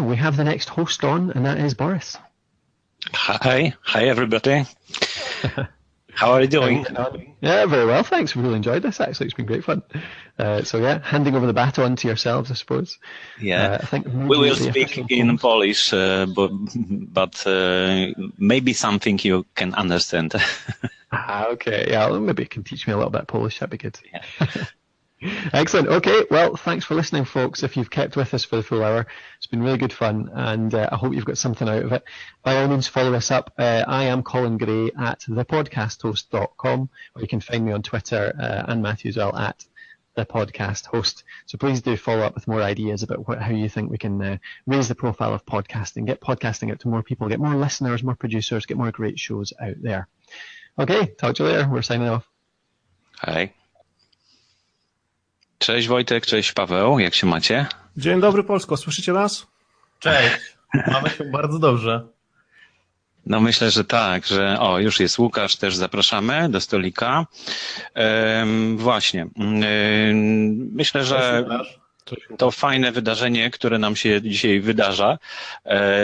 now we have the next host on, and that is Borys. Hi everybody. How are you doing? Yeah, very well, thanks. We really enjoyed this, actually. It's been great fun. Handing over the baton to yourselves, I suppose. Yeah, I think we will speak in Polish, but maybe something you can understand. Okay, yeah, well, maybe you can teach me a little bit of Polish, that'd be good. Yeah. Excellent. Okay, well, thanks for listening, folks. If you've kept with us for the full hour, it's been really good fun, and I hope you've got something out of it. By all means, follow us up. I am Colin Gray at thepodcasthost.com, or you can find me on Twitter and Matthew as well at thepodcasthost. So please do follow up with more ideas about how you think we can raise the profile of podcasting, get podcasting out to more people, get more listeners, more producers, get more great shows out there. Okay, talk to you later. We're signing off. Hi. Cześć Wojtek, cześć Paweł, jak się macie? Dzień dobry Polsko, słyszycie nas? Cześć, mamy się bardzo dobrze. No myślę, że tak, że już jest Łukasz, też zapraszamy do stolika. Myślę, że to fajne wydarzenie, które nam się dzisiaj wydarza,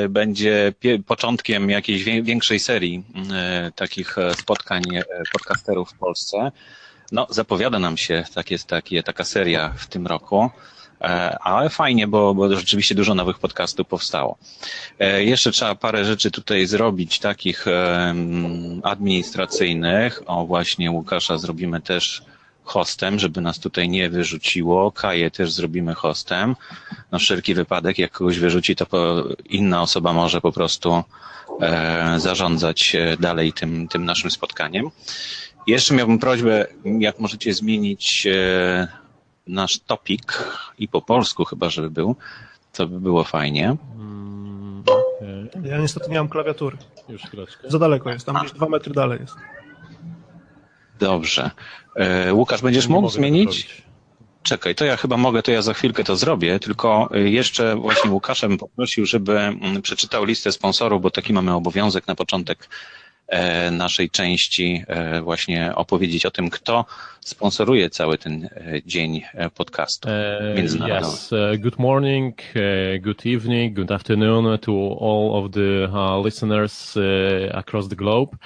będzie początkiem jakiejś większej serii takich spotkań podcasterów w Polsce. No, zapowiada nam się taka seria w tym roku, ale fajnie, bo rzeczywiście dużo nowych podcastów powstało. Jeszcze trzeba parę rzeczy tutaj zrobić, takich administracyjnych. Właśnie Łukasza zrobimy też hostem, żeby nas tutaj nie wyrzuciło. Kaję też zrobimy hostem. Na wszelki wypadek, jak kogoś wyrzuci, to inna osoba może po prostu zarządzać dalej tym naszym spotkaniem. Jeszcze miałbym prośbę, jak możecie zmienić nasz topik i po polsku chyba, żeby był, to by było fajnie. Ja niestety nie mam klawiatury. Już chwileczkę. Za daleko jest, tam gdzieś 2 metry dalej jest. Dobrze. Łukasz, będziesz mógł zmienić? Czekaj, to ja chyba mogę, to ja za chwilkę to zrobię, tylko jeszcze właśnie Łukaszem poprosił, żeby przeczytał listę sponsorów, bo taki mamy obowiązek na początek naszej części właśnie opowiedzieć o tym, kto sponsoruje cały ten dzień podcastu międzynarodowy. Yes, good morning, good evening, good afternoon to all of the listeners across the globe.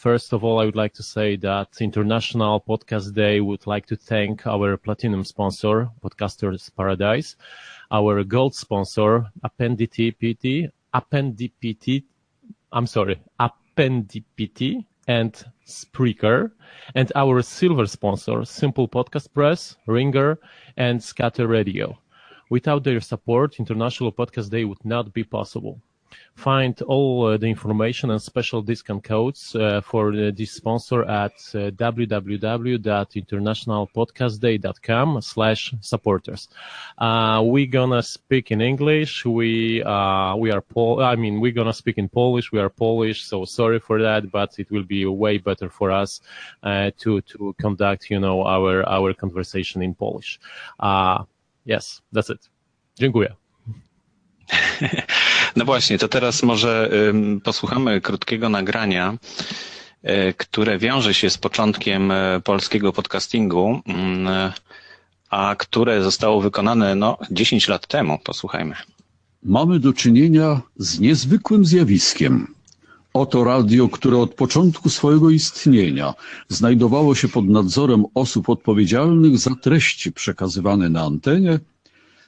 First of all, I would like to say that International Podcast Day would like to thank our platinum sponsor, Podcasters Paradise, our gold sponsor, Appendipity and Spreaker, and our silver sponsor, Simple Podcast Press, Ringer, and Scatter Radio. Without their support, International Podcast Day would not be possible. Find all the information and special discount codes for this sponsor at www.internationalpodcastday.com/supporters. We're gonna speak in English. We're gonna speak in Polish. We are Polish, so sorry for that, but it will be way better for us to conduct, our conversation in Polish. Yes, that's it. Dziękuję. No właśnie, to teraz może posłuchamy krótkiego nagrania, które wiąże się z początkiem polskiego podcastingu, a które zostało wykonane 10 lat temu. Posłuchajmy. Mamy do czynienia z niezwykłym zjawiskiem. Oto radio, które od początku swojego istnienia znajdowało się pod nadzorem osób odpowiedzialnych za treści przekazywane na antenie,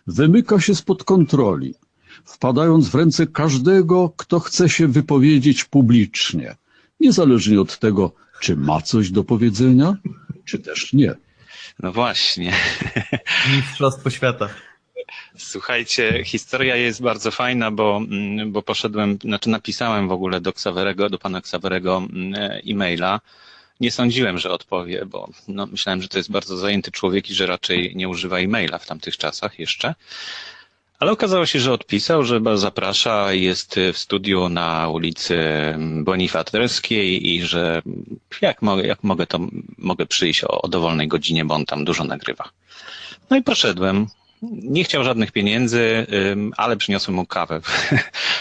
wymyka się spod kontroli, wpadając w ręce każdego, kto chce się wypowiedzieć publicznie, niezależnie od tego, czy ma coś do powiedzenia, czy też nie. No właśnie. Mistrzostwo świata. Słuchajcie, historia jest bardzo fajna, bo napisałem w ogóle do pana Ksawerego e-maila. Nie sądziłem, że odpowie, bo myślałem, że to jest bardzo zajęty człowiek i że raczej nie używa e-maila w tamtych czasach jeszcze. Ale okazało się, że odpisał, że zaprasza, jest w studiu na ulicy Bonifaterskiej i że jak mogę, to mogę przyjść o dowolnej godzinie, bo on tam dużo nagrywa. No i poszedłem. Nie chciał żadnych pieniędzy, ale przyniosłem mu kawę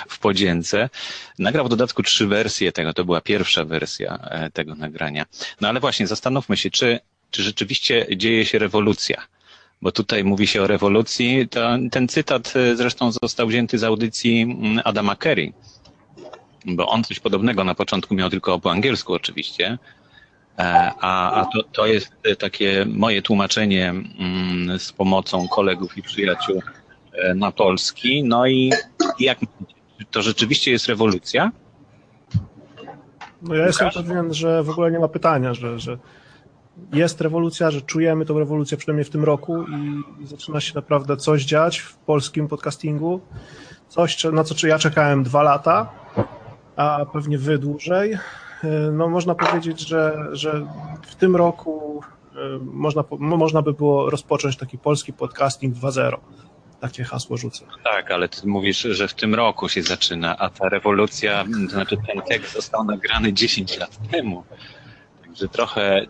w podzięce. Nagrał w dodatku 3 wersje tego, to była pierwsza wersja tego nagrania. No ale właśnie zastanówmy się, czy rzeczywiście dzieje się rewolucja. bo tutaj mówi się o rewolucji. Ten cytat zresztą został wzięty z audycji Adama Carey, bo on coś podobnego na początku miał, tylko po angielsku oczywiście, a to jest takie moje tłumaczenie z pomocą kolegów i przyjaciół na polski. No i jak to rzeczywiście jest rewolucja? No ja jestem pewien, że w ogóle nie ma pytania, że jest rewolucja, że czujemy tą rewolucję przynajmniej w tym roku i zaczyna się naprawdę coś dziać w polskim podcastingu. Coś, na co ja czekałem 2 lata, a pewnie wy dłużej. No można powiedzieć, że w tym roku można by było rozpocząć taki polski podcasting 2.0. Takie hasło rzucę. Tak, ale ty mówisz, że w tym roku się zaczyna, a ta rewolucja, to znaczy ten tekst został nagrany 10 lat temu. Także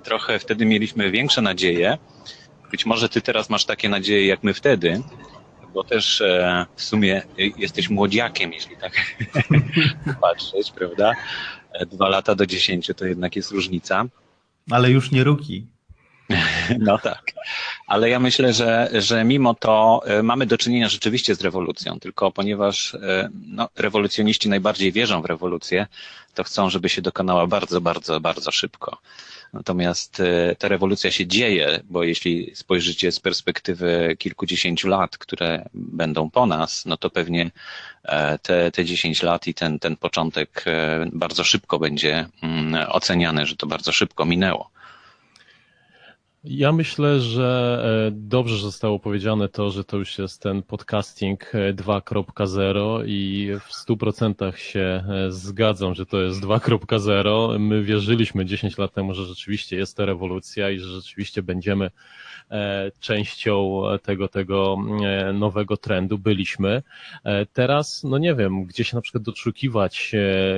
trochę wtedy mieliśmy większe nadzieje. Być może ty teraz masz takie nadzieje jak my wtedy, bo też w sumie jesteś młodziakiem, jeśli tak patrzeć, prawda? 2 lata do 10 to jednak jest różnica. Ale już nie ruki. No tak, ale ja myślę, że mimo to mamy do czynienia rzeczywiście z rewolucją, tylko ponieważ rewolucjoniści najbardziej wierzą w rewolucję, to chcą, żeby się dokonała bardzo, bardzo, bardzo szybko. Natomiast ta rewolucja się dzieje, bo jeśli spojrzycie z perspektywy kilkudziesięciu lat, które będą po nas, no to pewnie te 10 lat i ten początek bardzo szybko będzie oceniany, że to bardzo szybko minęło. Ja myślę, że dobrze zostało powiedziane to, że to już jest ten podcasting 2.0 i w 100% się zgadzam, że to jest 2.0. My wierzyliśmy 10 lat temu, że rzeczywiście jest to rewolucja i że rzeczywiście będziemy częścią tego nowego trendu. Byliśmy. Teraz, no nie wiem, gdzie się na przykład doszukiwać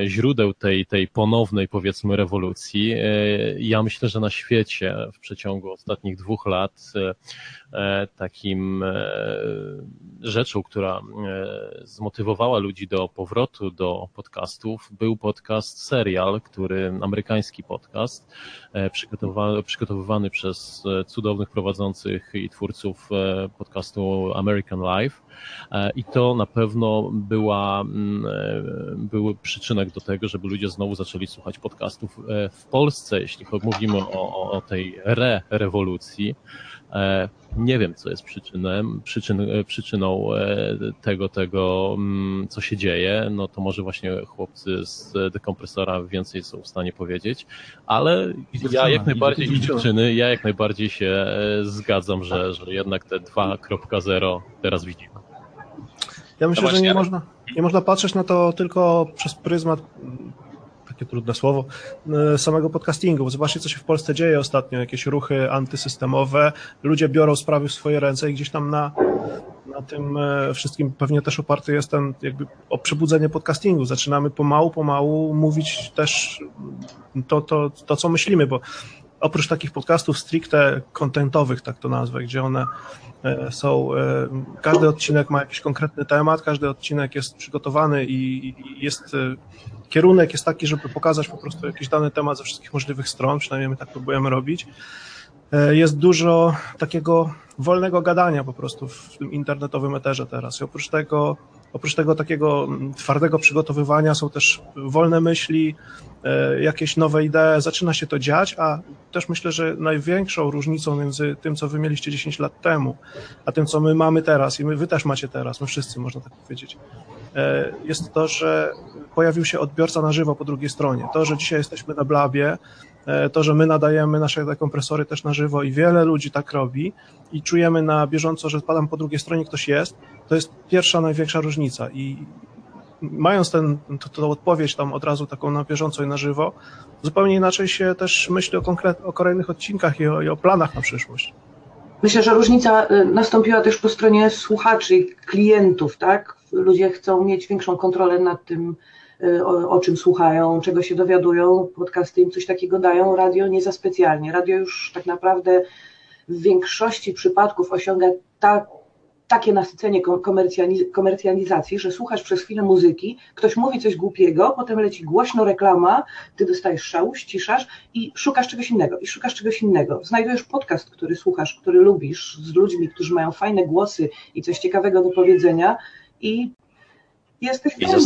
źródeł tej ponownej, powiedzmy, rewolucji. Ja myślę, że na świecie w przeciągu ostatnich 2 lat takim rzeczą, która zmotywowała ludzi do powrotu do podcastów, był podcast Serial, który amerykański podcast przygotowywany przez cudownych prowadzących i twórców podcastu American Life. I to na pewno był przyczynek do tego, żeby ludzie znowu zaczęli słuchać podcastów w Polsce, jeśli mówimy o tej rewolucji. Nie wiem, co jest przyczyną tego, co się dzieje. No to może właśnie chłopcy z Dekompresora więcej są w stanie powiedzieć, ale ja jak najbardziej się zgadzam, że jednak te 2.0 teraz widzimy. Ja myślę, że nie można patrzeć na to tylko przez pryzmat, takie trudne słowo, samego podcastingu. Zobaczcie, co się w Polsce dzieje ostatnio, jakieś ruchy antysystemowe, ludzie biorą sprawy w swoje ręce i gdzieś tam na tym wszystkim pewnie też oparty jest ten jakby o przebudzenie podcastingu. Zaczynamy pomału mówić też to, co myślimy, bo oprócz takich podcastów stricte kontentowych, tak to nazwę, gdzie one są, każdy odcinek ma jakiś konkretny temat, każdy odcinek jest przygotowany i jest kierunek jest taki, żeby pokazać po prostu jakiś dany temat ze wszystkich możliwych stron, przynajmniej my tak próbujemy robić. Jest dużo takiego wolnego gadania po prostu w tym internetowym eterze teraz. I oprócz tego takiego twardego przygotowywania są też wolne myśli, jakieś nowe idee, zaczyna się to dziać, a też myślę, że największą różnicą między tym, co wy mieliście 10 lat temu, a tym, co my mamy teraz i wy też macie teraz, my wszyscy, można tak powiedzieć, jest to, że pojawił się odbiorca na żywo po drugiej stronie. To, że dzisiaj jesteśmy na Blabie, to, że my nadajemy nasze dekompresory też na żywo i wiele ludzi tak robi i czujemy na bieżąco, że tam po drugiej stronie ktoś jest, to jest pierwsza największa różnica i mając tą odpowiedź tam od razu taką na bieżąco i na żywo, zupełnie inaczej się też myśli o kolejnych odcinkach i o planach na przyszłość. Myślę, że różnica nastąpiła też po stronie słuchaczy, klientów, tak? Ludzie chcą mieć większą kontrolę nad tym, o czym słuchają, czego się dowiadują, podcasty im coś takiego dają, radio nie za specjalnie. Radio już tak naprawdę w większości przypadków osiąga takie nasycenie komercjalizacji, że słuchasz przez chwilę muzyki, ktoś mówi coś głupiego, potem leci głośno reklama, ty dostajesz szału, ściszasz i szukasz czegoś innego, Znajdujesz podcast, który słuchasz, który lubisz, z ludźmi, którzy mają fajne głosy i coś ciekawego do powiedzenia i jesteś w domu,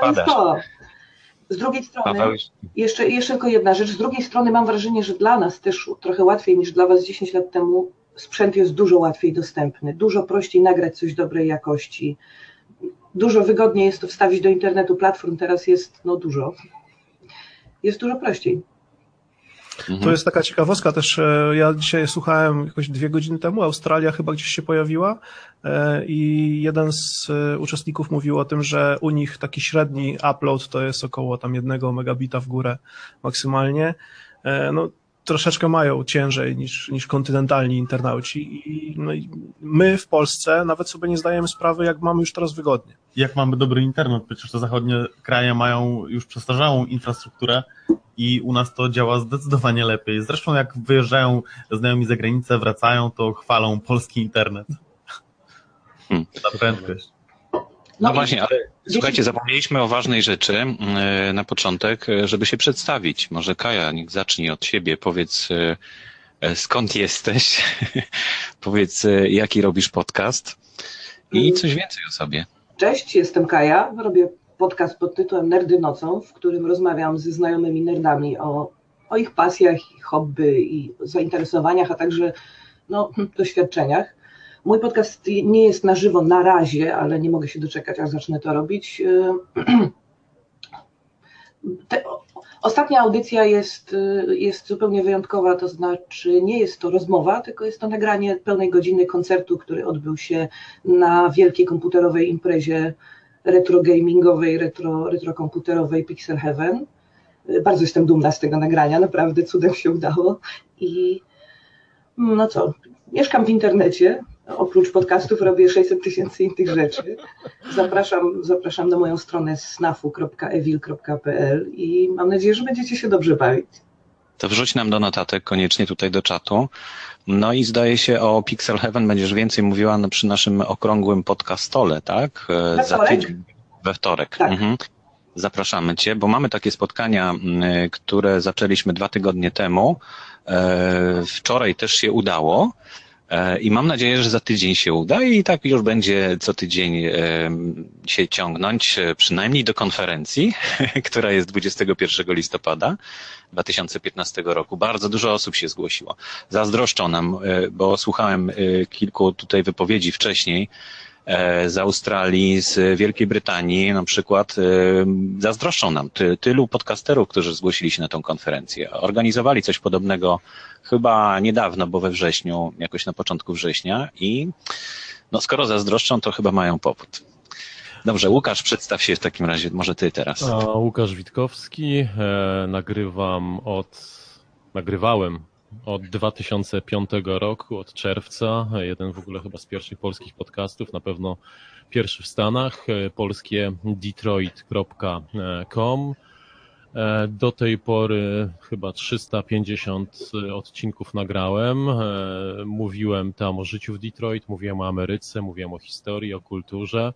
to jest to. Z drugiej strony, jeszcze tylko jedna rzecz, z drugiej strony mam wrażenie, że dla nas też trochę łatwiej niż dla was 10 lat temu sprzęt jest dużo łatwiej dostępny, dużo prościej nagrać coś dobrej jakości, dużo wygodniej jest to wstawić do internetu, platform teraz jest dużo prościej. Mhm. To jest taka ciekawostka też, ja dzisiaj słuchałem jakoś 2 godziny temu, Australia chyba gdzieś się pojawiła i jeden z uczestników mówił o tym, że u nich taki średni upload to jest około tam 1 megabita w górę maksymalnie. No, troszeczkę mają ciężej niż kontynentalni internauci i my w Polsce nawet sobie nie zdajemy sprawy, jak mamy już teraz wygodnie. Jak mamy dobry internet, przecież te zachodnie kraje mają już przestarzałą infrastrukturę i u nas to działa zdecydowanie lepiej. Zresztą jak wyjeżdżają znajomi za granicę, wracają, to chwalą polski internet. Ta prędkość. No właśnie, ale słuchajcie, zapomnieliśmy o ważnej rzeczy na początek, żeby się przedstawić. Może Kaja, niech zacznie od siebie, powiedz skąd jesteś, powiedz jaki robisz podcast i coś więcej o sobie. Cześć, jestem Kaja, robię podcast pod tytułem Nerdy Nocą, w którym rozmawiam ze znajomymi nerdami o ich pasjach, ich hobby i zainteresowaniach, a także doświadczeniach. Mój podcast nie jest na żywo na razie, ale nie mogę się doczekać, aż zacznę to robić. Ostatnia audycja jest zupełnie wyjątkowa, to znaczy nie jest to rozmowa, tylko jest to nagranie pełnej godziny koncertu, który odbył się na wielkiej komputerowej imprezie retro-gamingowej, retrokomputerowej Pixel Heaven. Bardzo jestem dumna z tego nagrania, naprawdę cudem się udało. I mieszkam w internecie, oprócz podcastów robię 600 000 innych rzeczy. Zapraszam na moją stronę snafu.evil.pl i mam nadzieję, że będziecie się dobrze bawić. To wrzuć nam do notatek koniecznie tutaj do czatu. No i zdaje się o Pixel Heaven będziesz więcej mówiła przy naszym okrągłym podcastole, tak? We wtorek. Tak. Mhm. Zapraszamy Cię, bo mamy takie spotkania, które zaczęliśmy 2 tygodnie temu. Wczoraj też się udało i mam nadzieję, że za tydzień się uda i tak już będzie co tydzień się ciągnąć, przynajmniej do konferencji, która jest 21 listopada 2015 roku. Bardzo dużo osób się zgłosiło. Zazdroszczą nam, bo słuchałem kilku tutaj wypowiedzi wcześniej z Australii, z Wielkiej Brytanii na przykład, zazdroszczą nam tylu podcasterów, którzy zgłosili się na tą konferencję. Organizowali coś podobnego chyba niedawno, bo we wrześniu, jakoś na początku września i skoro zazdroszczą, to chyba mają powód. Dobrze, Łukasz, przedstaw się w takim razie, może ty teraz. Łukasz Witkowski, nagrywałem od 2005 roku, od czerwca, jeden w ogóle chyba z pierwszych polskich podcastów, na pewno pierwszy w Stanach, polskie detroit.com. Do tej pory chyba 350 odcinków nagrałem, mówiłem tam o życiu w Detroit, mówiłem o Ameryce, mówiłem o historii, o kulturze,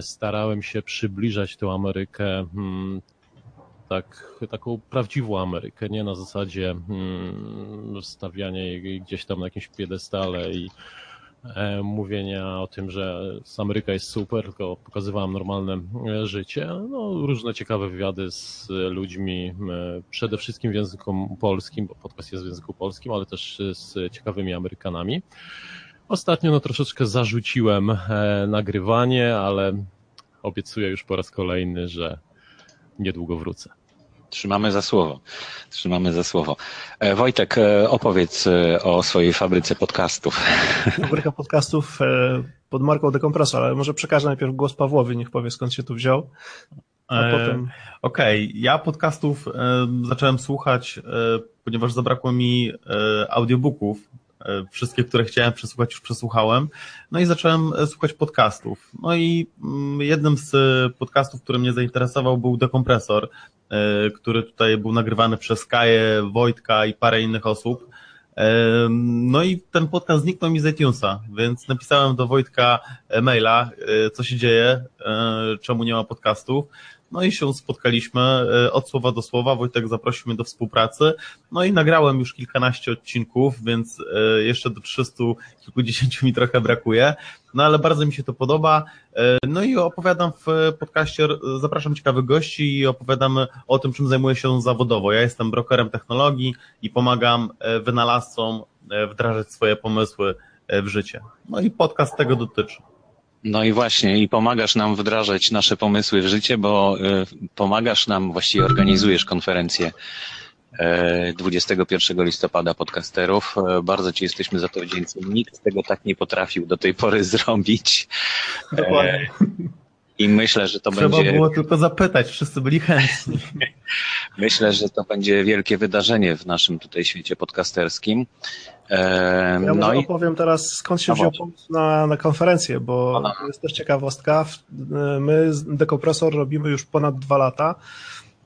starałem się przybliżać tę Amerykę taką prawdziwą Amerykę, nie na zasadzie stawiania jej gdzieś tam na jakimś piedestale i mówienia o tym, że Ameryka jest super, tylko pokazywałem normalne życie. Różne ciekawe wywiady z ludźmi, przede wszystkim w języku polskim, bo podcast jest w języku polskim, ale też z ciekawymi Amerykanami. Ostatnio troszeczkę zarzuciłem nagrywanie, ale obiecuję już po raz kolejny, że niedługo wrócę. Trzymamy za słowo. Wojtek, opowiedz o swojej fabryce podcastów. Fabryka podcastów pod marką Dekompresor, ale może przekażę najpierw głos Pawłowi, niech powie skąd się tu wziął. Potem... Okej. Ja podcastów zacząłem słuchać, ponieważ zabrakło mi audiobooków. Wszystkie, które chciałem przesłuchać, już przesłuchałem. I zacząłem słuchać podcastów. I jednym z podcastów, który mnie zainteresował, był Dekompresor, który tutaj był nagrywany przez Kaję, Wojtka i parę innych osób. No i ten podcast zniknął mi z iTunesa, więc napisałem do Wojtka maila, co się dzieje, czemu nie ma podcastów. No i się spotkaliśmy od słowa do słowa, Wojtek zaprosił mnie do współpracy, no i nagrałem już kilkanaście odcinków, więc jeszcze do 300, kilkudziesięciu mi trochę brakuje, no ale bardzo mi się to podoba, no i opowiadam w podcaście, zapraszam ciekawych gości i opowiadam o tym, czym zajmuję się zawodowo. Ja jestem brokerem technologii i pomagam wynalazcom wdrażać swoje pomysły w życie, no i podcast tego dotyczy. No i właśnie, i pomagasz nam wdrażać nasze pomysły w życie, bo pomagasz nam, właściwie organizujesz konferencję 21 listopada podcasterów. Bardzo Ci jesteśmy za to wdzięczni. Nikt tego tak nie potrafił do tej pory zrobić. Dokładnie. I myślę, że to będzie... Trzeba było tylko zapytać, wszyscy byli chętni. Myślę, że to będzie wielkie wydarzenie w naszym tutaj świecie podcasterskim. Ja może opowiem teraz, skąd się wziął pomysł na konferencję, bo to jest też ciekawostka. My Dekompresor robimy już ponad 2 lata.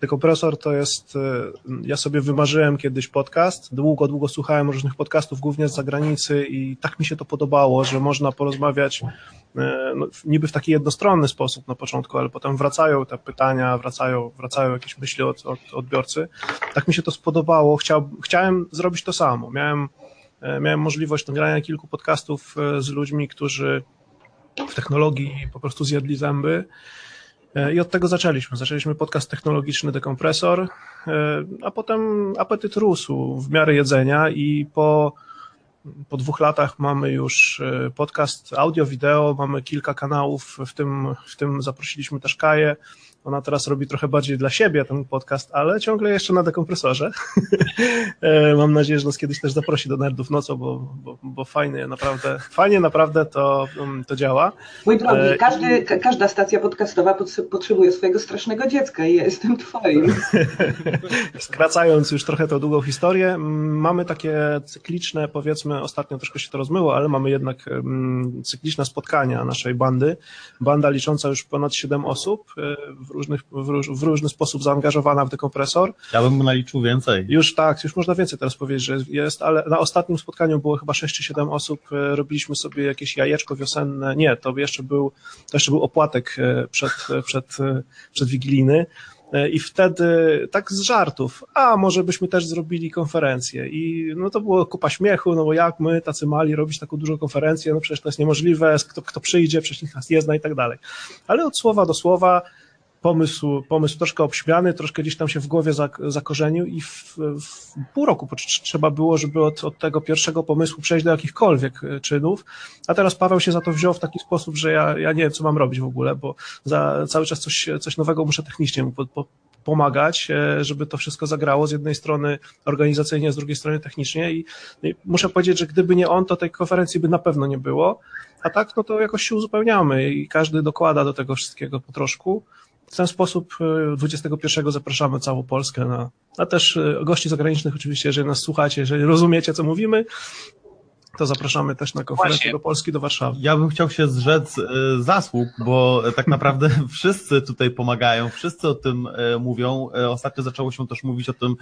Dekompresor to jest, ja sobie wymarzyłem kiedyś podcast, długo słuchałem różnych podcastów, głównie z zagranicy i tak mi się to podobało, że można porozmawiać niby w taki jednostronny sposób na początku, ale potem wracają te pytania, wracają jakieś myśli od odbiorcy. Tak mi się to spodobało, chciałem zrobić to samo. Miałem możliwość nagrania kilku podcastów z ludźmi, którzy w technologii po prostu zjadli zęby i od tego zaczęliśmy. Zaczęliśmy podcast technologiczny Dekompresor, a potem apetyt rósł w miarę jedzenia i po 2 latach mamy już podcast audio, wideo, mamy kilka kanałów, w tym zaprosiliśmy też Kaję. Ona teraz robi trochę bardziej dla siebie ten podcast, ale ciągle jeszcze na Dekompresorze. Mam nadzieję, że nas kiedyś też zaprosi do Nerdów Nocą, bo fajnie naprawdę to działa. Mój drogi, każda stacja podcastowa potrzebuje swojego strasznego dziecka i ja jestem twoim. Skracając już trochę tą długą historię, mamy takie cykliczne, powiedzmy, ostatnio troszkę się to rozmyło, ale mamy jednak cykliczne spotkania naszej bandy. Banda licząca już ponad 7 osób, w różny sposób zaangażowana w Dekompresor. Ja bym naliczył więcej. Już można więcej teraz powiedzieć, że jest, ale na ostatnim spotkaniu było chyba 6 czy 7 osób, robiliśmy sobie jakieś jajeczko wiosenne, nie, to jeszcze był opłatek przedwigilijny i wtedy tak z żartów, a może byśmy też zrobili konferencję i no to było kupa śmiechu, no bo jak my tacy mali robić taką dużą konferencję, no przecież to jest niemożliwe, kto przyjdzie, przecież nikt nas nie zna i tak dalej, ale od słowa do słowa pomysł troszkę obśmiany, troszkę gdzieś tam się w głowie zakorzenił i w pół roku trzeba było, żeby od tego pierwszego pomysłu przejść do jakichkolwiek czynów, a teraz Paweł się za to wziął w taki sposób, że ja nie wiem, co mam robić w ogóle, bo cały czas coś nowego muszę technicznie mu pomagać, żeby to wszystko zagrało z jednej strony organizacyjnie, z drugiej strony technicznie i muszę powiedzieć, że gdyby nie on, to tej konferencji by na pewno nie było, a tak no to jakoś się uzupełniamy i każdy dokłada do tego wszystkiego po troszku. W ten sposób 21 zapraszamy całą Polskę a też gości zagranicznych oczywiście, jeżeli nas słuchacie, jeżeli rozumiecie, co mówimy, to zapraszamy też na konferencję do Polski, do Warszawy. Ja bym chciał się zrzec zasług, bo tak naprawdę wszyscy tutaj pomagają, wszyscy o tym mówią. Ostatnio zaczęło się też mówić o tym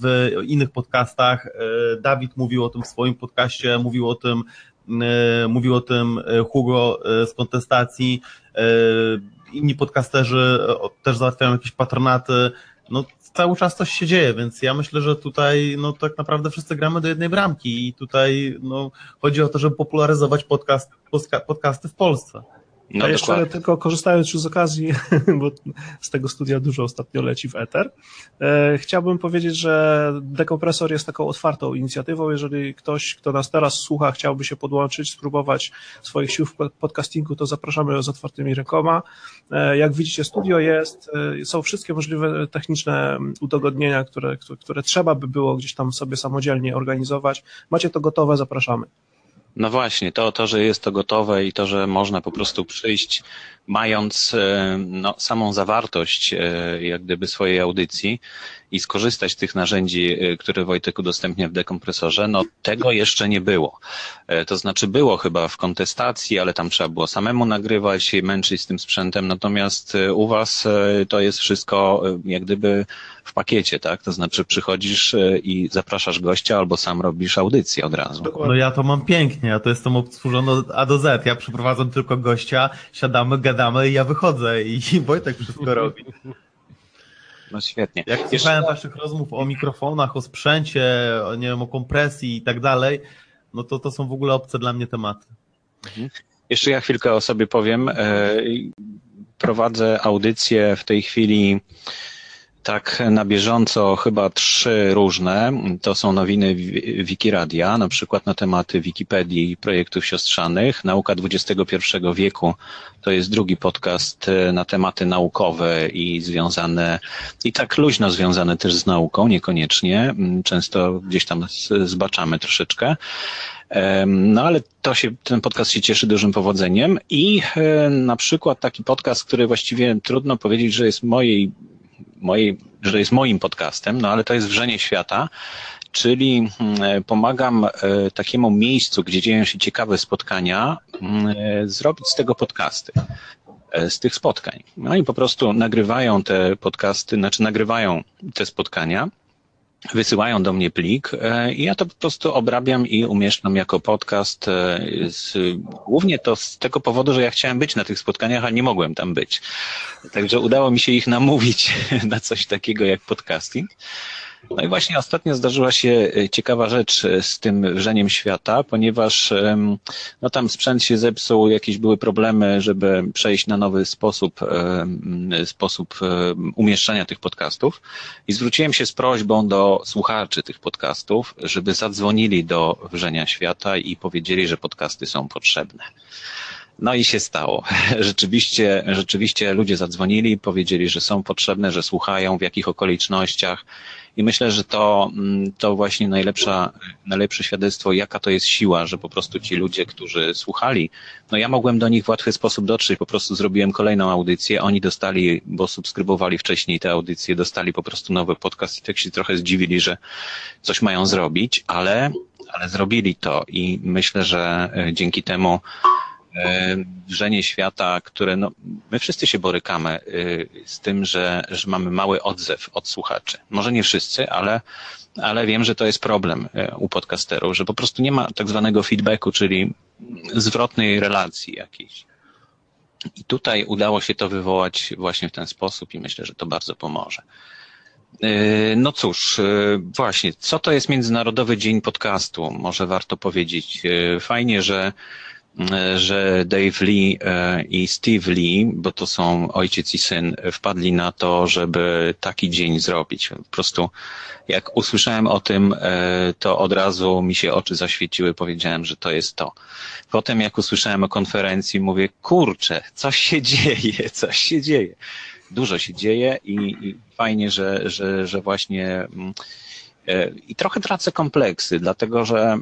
w innych podcastach. Dawid mówił o tym w swoim podcaście, mówił o tym Hugo z kontestacji. Inni podcasterzy też załatwiają jakieś patronaty, no cały czas coś się dzieje, więc ja myślę, że tutaj no tak naprawdę wszyscy gramy do jednej bramki i tutaj no chodzi o to, żeby popularyzować podcasty w Polsce. No jeszcze dokładnie. Tylko korzystając już z okazji, bo z tego studia dużo ostatnio leci w eter, chciałbym powiedzieć, że Dekompresor jest taką otwartą inicjatywą. Jeżeli ktoś, kto nas teraz słucha, chciałby się podłączyć, spróbować swoich sił w podcastingu, to zapraszamy z otwartymi rękoma. Jak widzicie, studio jest, są wszystkie możliwe techniczne udogodnienia, które trzeba by było gdzieś tam sobie samodzielnie organizować. Macie to gotowe, zapraszamy. No właśnie, to, że jest to gotowe i to, że można po prostu przyjść, mając samą zawartość jak gdyby swojej audycji i skorzystać z tych narzędzi, które Wojtek udostępnia w dekompresorze, no tego jeszcze nie było. To znaczy było chyba w kontestacji, ale tam trzeba było samemu nagrywać i męczyć z tym sprzętem, natomiast u was to jest wszystko jak gdyby w pakiecie, tak? To znaczy przychodzisz i zapraszasz gościa albo sam robisz audycję od razu. No ja to mam pięknie, a to jest to obsłużone od A do Z. Ja przyprowadzam tylko gościa, siadamy, gadamy i ja wychodzę i Wojtek wszystko robi. No świetnie. Jak słuchałem waszych rozmów o mikrofonach, o sprzęcie, o, nie wiem, o kompresji i tak dalej, no to są w ogóle obce dla mnie tematy. Mhm. Jeszcze ja chwilkę o sobie powiem. Prowadzę audycję w tej chwili tak na bieżąco chyba 3 różne. To są nowiny Wikiradia, na przykład na tematy Wikipedii i projektów siostrzanych. Nauka XXI wieku to jest drugi podcast na tematy naukowe i związane, i tak luźno związane też z nauką, niekoniecznie. Często gdzieś tam zbaczamy troszeczkę. No ale ten podcast się cieszy dużym powodzeniem i na przykład taki podcast, który właściwie trudno powiedzieć, że jest moim podcastem, no ale to jest Wrzenie świata, czyli pomagam takiemu miejscu, gdzie dzieją się ciekawe spotkania, zrobić z tego podcasty, z tych spotkań. No i po prostu nagrywają te podcasty, znaczy nagrywają te spotkania, wysyłają do mnie plik i ja to po prostu obrabiam i umieszczam jako podcast. Głównie to z tego powodu, że ja chciałem być na tych spotkaniach, a nie mogłem tam być. Także udało mi się ich namówić na coś takiego jak podcasting. No i właśnie ostatnio zdarzyła się ciekawa rzecz z tym Wrzeniem świata, ponieważ no tam sprzęt się zepsuł, jakieś były problemy, żeby przejść na nowy sposób umieszczania tych podcastów i zwróciłem się z prośbą do słuchaczy tych podcastów, żeby zadzwonili do Wrzenia świata i powiedzieli, że podcasty są potrzebne. No i się stało. Rzeczywiście ludzie zadzwonili, powiedzieli, że są potrzebne, że słuchają, w jakich okolicznościach. I myślę, że to właśnie najlepsze świadectwo, jaka to jest siła, że po prostu ci ludzie, którzy słuchali, no ja mogłem do nich w łatwy sposób dotrzeć, po prostu zrobiłem kolejną audycję, oni dostali, bo subskrybowali wcześniej te audycje, dostali po prostu nowy podcast i tak się trochę zdziwili, że coś mają zrobić, ale zrobili to i myślę, że dzięki temu Wrzenie świata, które no, my wszyscy się borykamy z tym, że mamy mały odzew od słuchaczy. Może nie wszyscy, ale wiem, że to jest problem u podcasterów, że po prostu nie ma tak zwanego feedbacku, czyli zwrotnej relacji jakiejś. I tutaj udało się to wywołać właśnie w ten sposób i myślę, że to bardzo pomoże. No cóż, właśnie, co to jest Międzynarodowy Dzień Podcastu? Może warto powiedzieć. Fajnie, że Dave Lee i Steve Lee, bo to są ojciec i syn, wpadli na to, żeby taki dzień zrobić. Po prostu jak usłyszałem o tym, to od razu mi się oczy zaświeciły, powiedziałem, że to jest to. Potem jak usłyszałem o konferencji, mówię, kurczę, coś się dzieje. Dużo się dzieje i fajnie, że właśnie... I trochę tracę kompleksy, dlatego że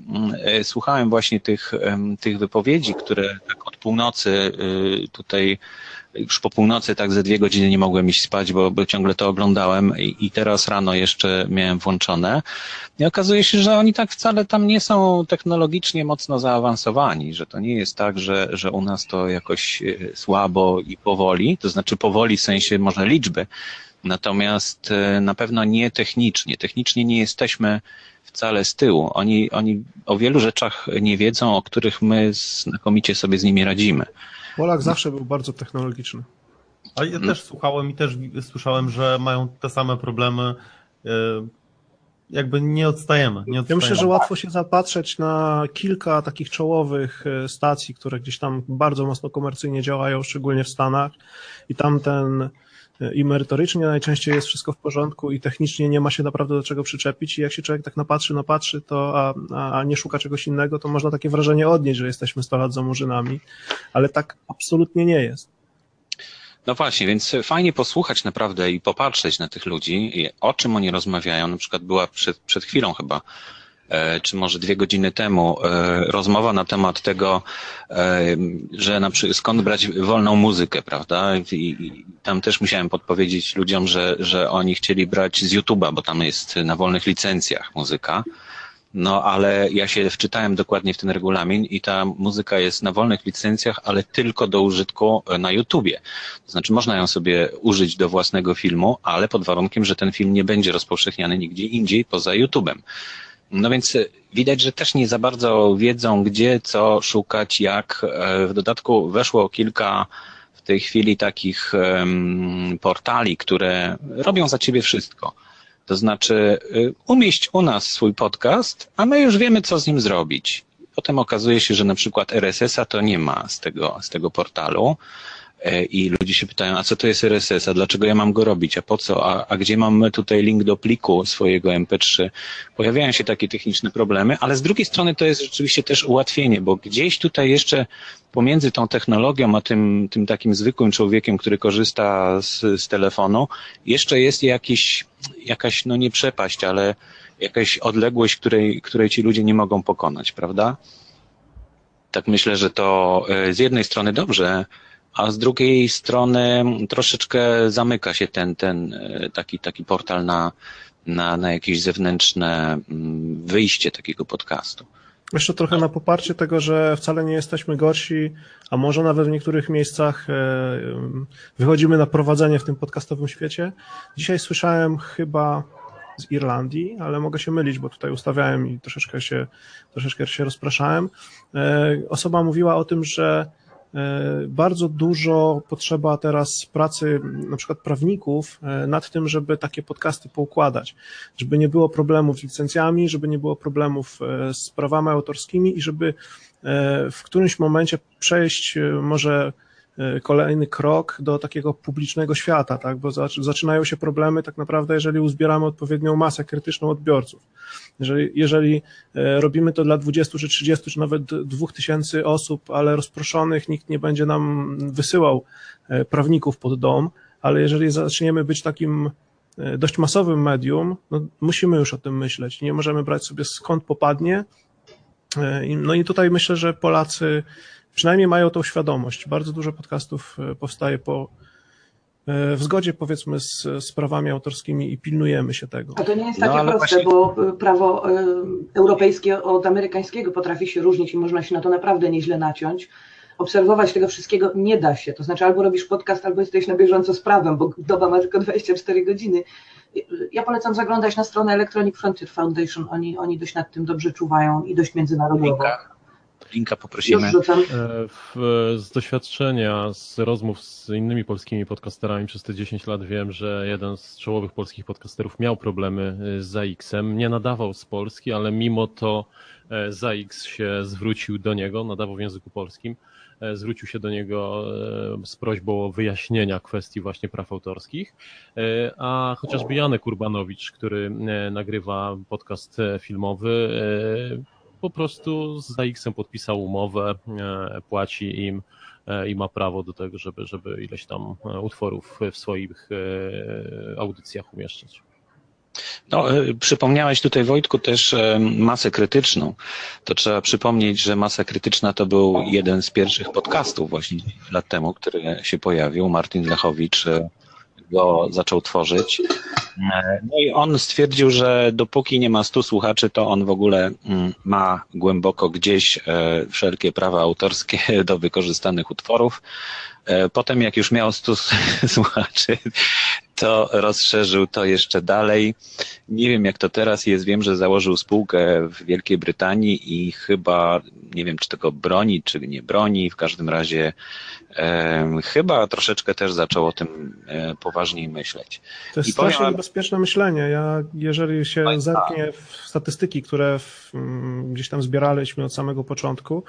słuchałem właśnie tych wypowiedzi, które tak od północy tutaj, już po północy tak ze 2 godziny nie mogłem iść spać, bo ciągle to oglądałem i teraz rano jeszcze miałem włączone. I okazuje się, że oni tak wcale tam nie są technologicznie mocno zaawansowani, że to nie jest tak, że u nas to jakoś słabo i powoli, to znaczy powoli w sensie może liczby, natomiast na pewno nie technicznie. Technicznie nie jesteśmy wcale z tyłu. Oni o wielu rzeczach nie wiedzą, o których my znakomicie sobie z nimi radzimy. Polak zawsze był bardzo technologiczny. A ja też słuchałem i też słyszałem, że mają te same problemy. Jakby nie odstajemy. Ja myślę, że łatwo się zapatrzeć na kilka takich czołowych stacji, które gdzieś tam bardzo mocno komercyjnie działają, szczególnie w Stanach. I tamten... I merytorycznie najczęściej jest wszystko w porządku i technicznie nie ma się naprawdę do czego przyczepić i jak się człowiek tak napatrzy, to a nie szuka czegoś innego, to można takie wrażenie odnieść, że jesteśmy 100 lat za murzynami, ale tak absolutnie nie jest. No właśnie, więc fajnie posłuchać naprawdę i popatrzeć na tych ludzi, o czym oni rozmawiają. Na przykład była przed chwilą chyba czy może 2 godziny temu, rozmowa na temat tego, że skąd brać wolną muzykę, prawda? I tam też musiałem podpowiedzieć ludziom, że oni chcieli brać z YouTube'a, bo tam jest na wolnych licencjach muzyka. No ale ja się wczytałem dokładnie w ten regulamin i ta muzyka jest na wolnych licencjach, ale tylko do użytku na YouTubie. To znaczy można ją sobie użyć do własnego filmu, ale pod warunkiem, że ten film nie będzie rozpowszechniany nigdzie indziej poza YouTubem. No więc widać, że też nie za bardzo wiedzą, gdzie, co szukać, jak. W dodatku weszło kilka w tej chwili takich portali, które robią za ciebie wszystko. To znaczy umieść u nas swój podcast, a my już wiemy, co z nim zrobić. Potem okazuje się, że na przykład RSS-a to nie ma z tego portalu i ludzie się pytają, a co to jest RSS, a dlaczego ja mam go robić, a po co, a gdzie mam tutaj link do pliku swojego MP3. Pojawiają się takie techniczne problemy, ale z drugiej strony to jest rzeczywiście też ułatwienie, bo gdzieś tutaj jeszcze pomiędzy tą technologią a tym takim zwykłym człowiekiem, który korzysta z telefonu, jeszcze jest jakaś, no nie przepaść, ale jakaś odległość, której ci ludzie nie mogą pokonać, prawda? Tak myślę, że to z jednej strony dobrze, a z drugiej strony troszeczkę zamyka się ten taki portal na jakieś zewnętrzne wyjście takiego podcastu. Jeszcze trochę na poparcie tego, że wcale nie jesteśmy gorsi, a może nawet w niektórych miejscach wychodzimy na prowadzenie w tym podcastowym świecie. Dzisiaj słyszałem chyba z Irlandii, ale mogę się mylić, bo tutaj ustawiałem i troszeczkę się rozpraszałem. Osoba mówiła o tym, że bardzo dużo potrzeba teraz pracy na przykład prawników nad tym, żeby takie podcasty poukładać, żeby nie było problemów z licencjami, żeby nie było problemów z prawami autorskimi i żeby w którymś momencie przejść może kolejny krok do takiego publicznego świata, tak? Bo zaczynają się problemy tak naprawdę, jeżeli uzbieramy odpowiednią masę krytyczną odbiorców. Jeżeli robimy to dla 20 czy 30 czy nawet 2000 osób, ale rozproszonych, nikt nie będzie nam wysyłał prawników pod dom, ale jeżeli zaczniemy być takim dość masowym medium, no musimy już o tym myśleć. Nie możemy brać sobie skąd popadnie. No i tutaj myślę, że Polacy przynajmniej mają tą świadomość. Bardzo dużo podcastów powstaje w zgodzie, powiedzmy, z prawami autorskimi i pilnujemy się tego. A to nie jest takie proste, właśnie, bo prawo europejskie od amerykańskiego potrafi się różnić i można się na to naprawdę nieźle naciąć. Obserwować tego wszystkiego nie da się. To znaczy albo robisz podcast, albo jesteś na bieżąco z prawem, bo doba ma tylko 24 godziny. Ja polecam zaglądać na stronę Electronic Frontier Foundation. Oni dość nad tym dobrze czuwają i dość międzynarodowo. Linka poprosimy. Z doświadczenia, z rozmów z innymi polskimi podcasterami przez te 10 lat wiem, że jeden z czołowych polskich podcasterów miał problemy z ZAiKS-em. Nie nadawał z Polski, ale mimo to ZAiKS się zwrócił do niego, nadawał w języku polskim, zwrócił się do niego z prośbą o wyjaśnienia kwestii właśnie praw autorskich, a chociażby Janek Urbanowicz, który nagrywa podcast filmowy, po prostu z ZAiKS-em podpisał umowę, płaci im i ma prawo do tego, żeby ileś tam utworów w swoich audycjach umieszczać. No, przypomniałeś tutaj, Wojtku, też masę krytyczną. To trzeba przypomnieć, że masa krytyczna to był jeden z pierwszych podcastów właśnie lat temu, który się pojawił. Martin Lechowicz go zaczął tworzyć. No i on stwierdził, że dopóki nie ma 100 słuchaczy, to on w ogóle ma głęboko gdzieś wszelkie prawa autorskie do wykorzystanych utworów. Potem jak już miał 100 słuchaczy, to rozszerzył to jeszcze dalej. Nie wiem, jak to teraz jest. Wiem, że założył spółkę w Wielkiej Brytanii i chyba, nie wiem, czy tego broni, czy nie broni. W każdym razie chyba troszeczkę też zaczął o tym poważniej myśleć. To jest strasznie niebezpieczne myślenie. Jeżeli się zerknie w statystyki, które gdzieś tam zbieraliśmy od samego początku,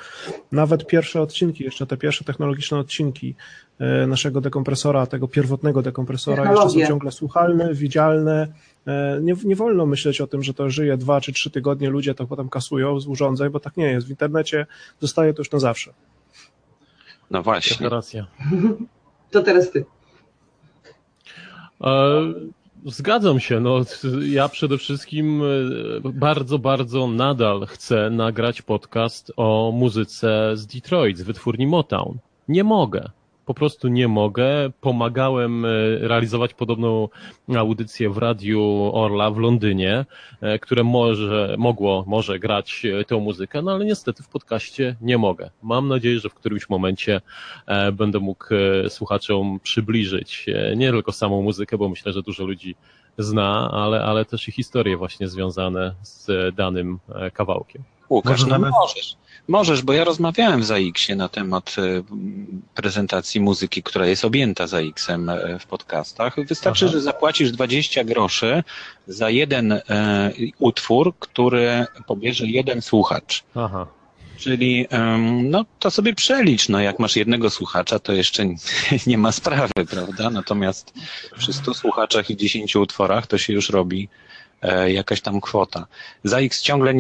nawet pierwsze odcinki, jeszcze te pierwsze technologiczne odcinki naszego dekompresora, tego pierwotnego dekompresora, jeszcze są ciągle słuchalne, widzialne. Nie wolno myśleć o tym, że to żyje 2 czy 3 tygodnie, ludzie to potem kasują z urządzeń, bo tak nie jest. W internecie zostaje to już na zawsze. No właśnie. To teraz ty. Zgadzam się. No, ja przede wszystkim bardzo, bardzo nadal chcę nagrać podcast o muzyce z Detroit, z wytwórni Motown. Nie mogę. Po prostu nie mogę. Pomagałem realizować podobną audycję w Radiu Orla w Londynie, które może grać tę muzykę, no ale niestety w podcaście nie mogę. Mam nadzieję, że w którymś momencie będę mógł słuchaczom przybliżyć nie tylko samą muzykę, bo myślę, że dużo ludzi zna, ale też i historie właśnie związane z danym kawałkiem. Łukasz, możesz, bo ja rozmawiałem w ZAiKSie na temat prezentacji muzyki, która jest objęta ZAiKSem w podcastach. Wystarczy, że zapłacisz 20 groszy za jeden utwór, który pobierze jeden słuchacz. Aha. Czyli no to sobie przelicz, no jak masz jednego słuchacza, to jeszcze nie ma sprawy, prawda? Natomiast przy 100 słuchaczach i 10 utworach to się już robi jakaś tam kwota. ZAiKS ciągle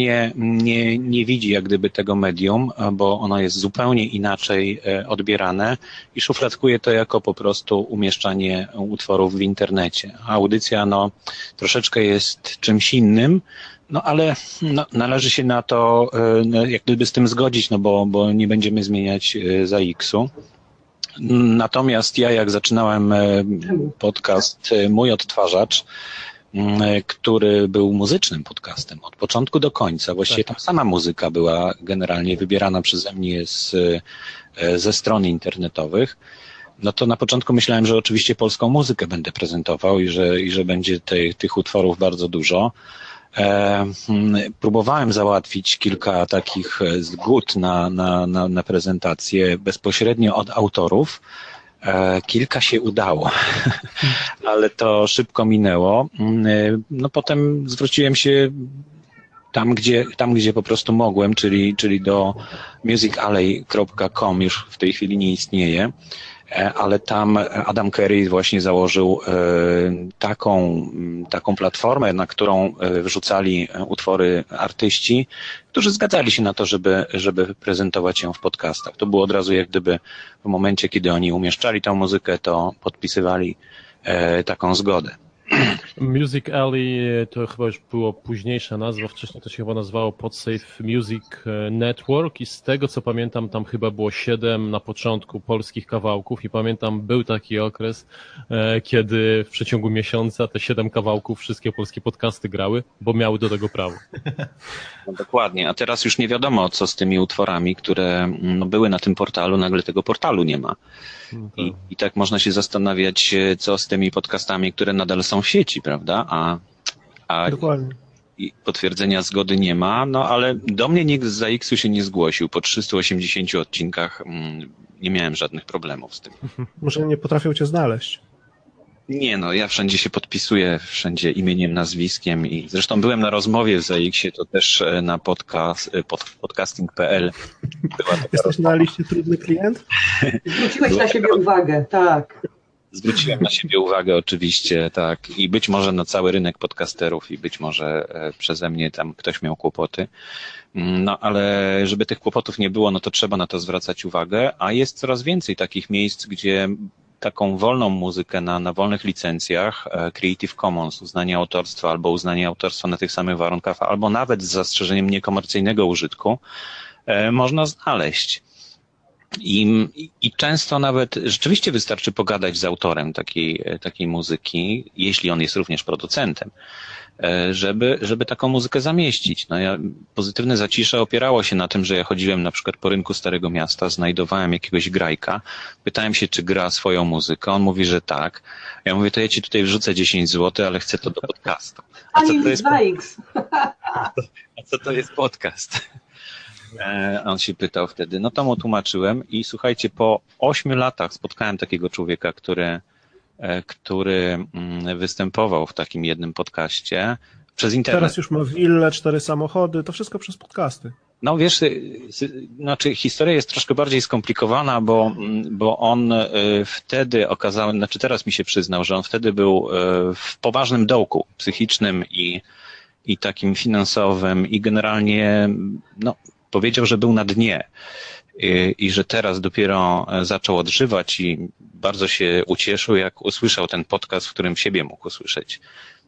nie widzi jak gdyby tego medium, bo ono jest zupełnie inaczej odbierane i szufladkuje to jako po prostu umieszczanie utworów w internecie. Audycja no troszeczkę jest czymś innym, no ale no, należy się na to jak gdyby z tym zgodzić, no bo nie będziemy zmieniać ZAiKS-u. Natomiast ja jak zaczynałem podcast Mój Odtwarzacz, który był muzycznym podcastem od początku do końca. Właściwie tam sama muzyka była generalnie wybierana przeze mnie ze stron internetowych. No to na początku myślałem, że oczywiście polską muzykę będę prezentował i że będzie tych utworów bardzo dużo. Próbowałem załatwić kilka takich zgód na prezentację bezpośrednio od autorów. Kilka się udało, ale to szybko minęło. No potem zwróciłem się tam, gdzie po prostu mogłem, czyli do musicalley.com, już w tej chwili nie istnieje, ale tam Adam Curry właśnie założył taką platformę, na którą wrzucali utwory artyści, którzy zgadzali się na to, żeby prezentować ją w podcastach. To było od razu jak gdyby w momencie, kiedy oni umieszczali tą muzykę, to podpisywali taką zgodę. Music Alley to chyba już było późniejsza nazwa, wcześniej to się chyba nazywało Podsafe Music Network i z tego co pamiętam tam chyba było 7 na początku polskich kawałków i pamiętam był taki okres, kiedy w przeciągu miesiąca te 7 kawałków wszystkie polskie podcasty grały, bo miały do tego prawo. No dokładnie, a teraz już nie wiadomo co z tymi utworami, które no, były na tym portalu, nagle tego portalu nie ma. I tak można się zastanawiać, co z tymi podcastami, które nadal są w sieci, prawda? A i potwierdzenia zgody nie ma, no ale do mnie nikt z ZAiKS-u się nie zgłosił. Po 380 odcinkach nie miałem żadnych problemów z tym. Może nie potrafią cię znaleźć? Nie, no ja wszędzie się podpisuję, wszędzie imieniem, nazwiskiem i zresztą byłem na rozmowie w ZAiKS-ie, to też na podcasting.pl. Jesteś rozmowa. Na liście trudny klient? Zwróciłeś na siebie uwagę, tak. Zwróciłem na siebie uwagę oczywiście, tak, i być może na cały rynek podcasterów i być może przeze mnie tam ktoś miał kłopoty, no ale żeby tych kłopotów nie było, no to trzeba na to zwracać uwagę, a jest coraz więcej takich miejsc, gdzie taką wolną muzykę na wolnych licencjach Creative Commons, uznanie autorstwa albo uznanie autorstwa na tych samych warunkach, albo nawet z zastrzeżeniem niekomercyjnego użytku można znaleźć. I często nawet rzeczywiście wystarczy pogadać z autorem takiej muzyki, jeśli on jest również producentem, żeby taką muzykę zamieścić. No ja, pozytywne zacisze opierało się na tym, że ja chodziłem na przykład po rynku Starego Miasta, znajdowałem jakiegoś grajka, pytałem się, czy gra swoją muzykę, on mówi, że tak. Ja mówię, to ja ci tutaj wrzucę 10 zł, ale chcę to do podcastu. A co to jest ZAiKS? A co to jest podcast? On się pytał wtedy, no to mu tłumaczyłem i słuchajcie, po 8 latach spotkałem takiego człowieka, który występował w takim jednym podcaście przez internet. Teraz już ma willę, 4 samochody, to wszystko przez podcasty. No wiesz, znaczy historia jest troszkę bardziej skomplikowana, bo on wtedy teraz mi się przyznał, że on wtedy był w poważnym dołku psychicznym i takim finansowym i generalnie no powiedział, że był na dnie i że teraz dopiero zaczął odżywać i bardzo się ucieszył, jak usłyszał ten podcast, w którym siebie mógł usłyszeć.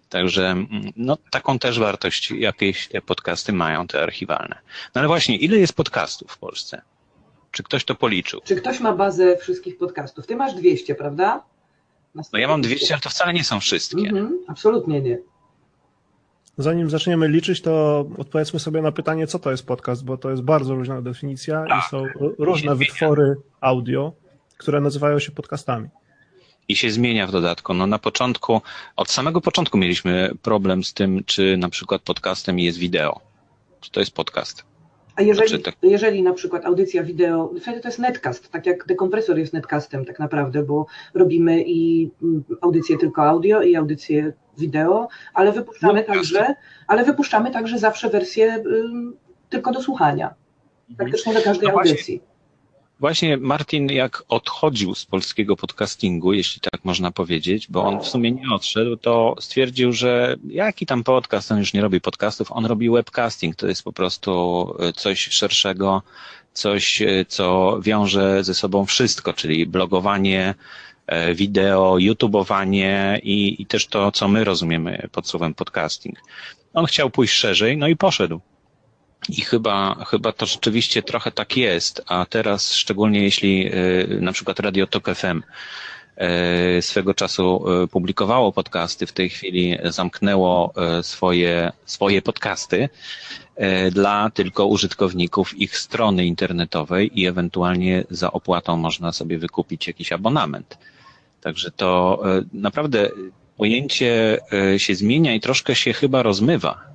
Także no, taką też wartość jakieś te podcasty mają, te archiwalne. No ale właśnie, ile jest podcastów w Polsce? Czy ktoś to policzył? Czy ktoś ma bazę wszystkich podcastów? Ty masz 200, prawda? No ja mam 200, ale to wcale nie są wszystkie. Absolutnie nie. Zanim zaczniemy liczyć, to odpowiedzmy sobie na pytanie, co to jest podcast, bo to jest bardzo różna definicja i są różne wytwory audio, które nazywają się podcastami. I się zmienia w dodatku. No na początku, od samego początku mieliśmy problem z tym, czy na przykład podcastem jest wideo. Czy to jest podcast? A jeżeli na przykład audycja wideo, wtedy to jest netcast, tak jak dekompresor jest netcastem tak naprawdę, bo robimy i audycję tylko audio i audycję wideo, ale wypuszczamy także zawsze wersję tylko do słuchania, praktycznie do każdej audycji. Właśnie Martin, jak odchodził z polskiego podcastingu, jeśli tak można powiedzieć, bo on w sumie nie odszedł, to stwierdził, że jaki tam podcast, on już nie robi podcastów, on robi webcasting, to jest po prostu coś szerszego, coś, co wiąże ze sobą wszystko, czyli blogowanie, wideo, youtubowanie i też to, co my rozumiemy pod słowem podcasting. On chciał pójść szerzej, no i poszedł. I chyba to rzeczywiście trochę tak jest, a teraz szczególnie jeśli na przykład Radio Tok FM swego czasu publikowało podcasty, w tej chwili zamknęło swoje podcasty dla tylko użytkowników ich strony internetowej i ewentualnie za opłatą można sobie wykupić jakiś abonament. Także to naprawdę pojęcie się zmienia i troszkę się chyba rozmywa.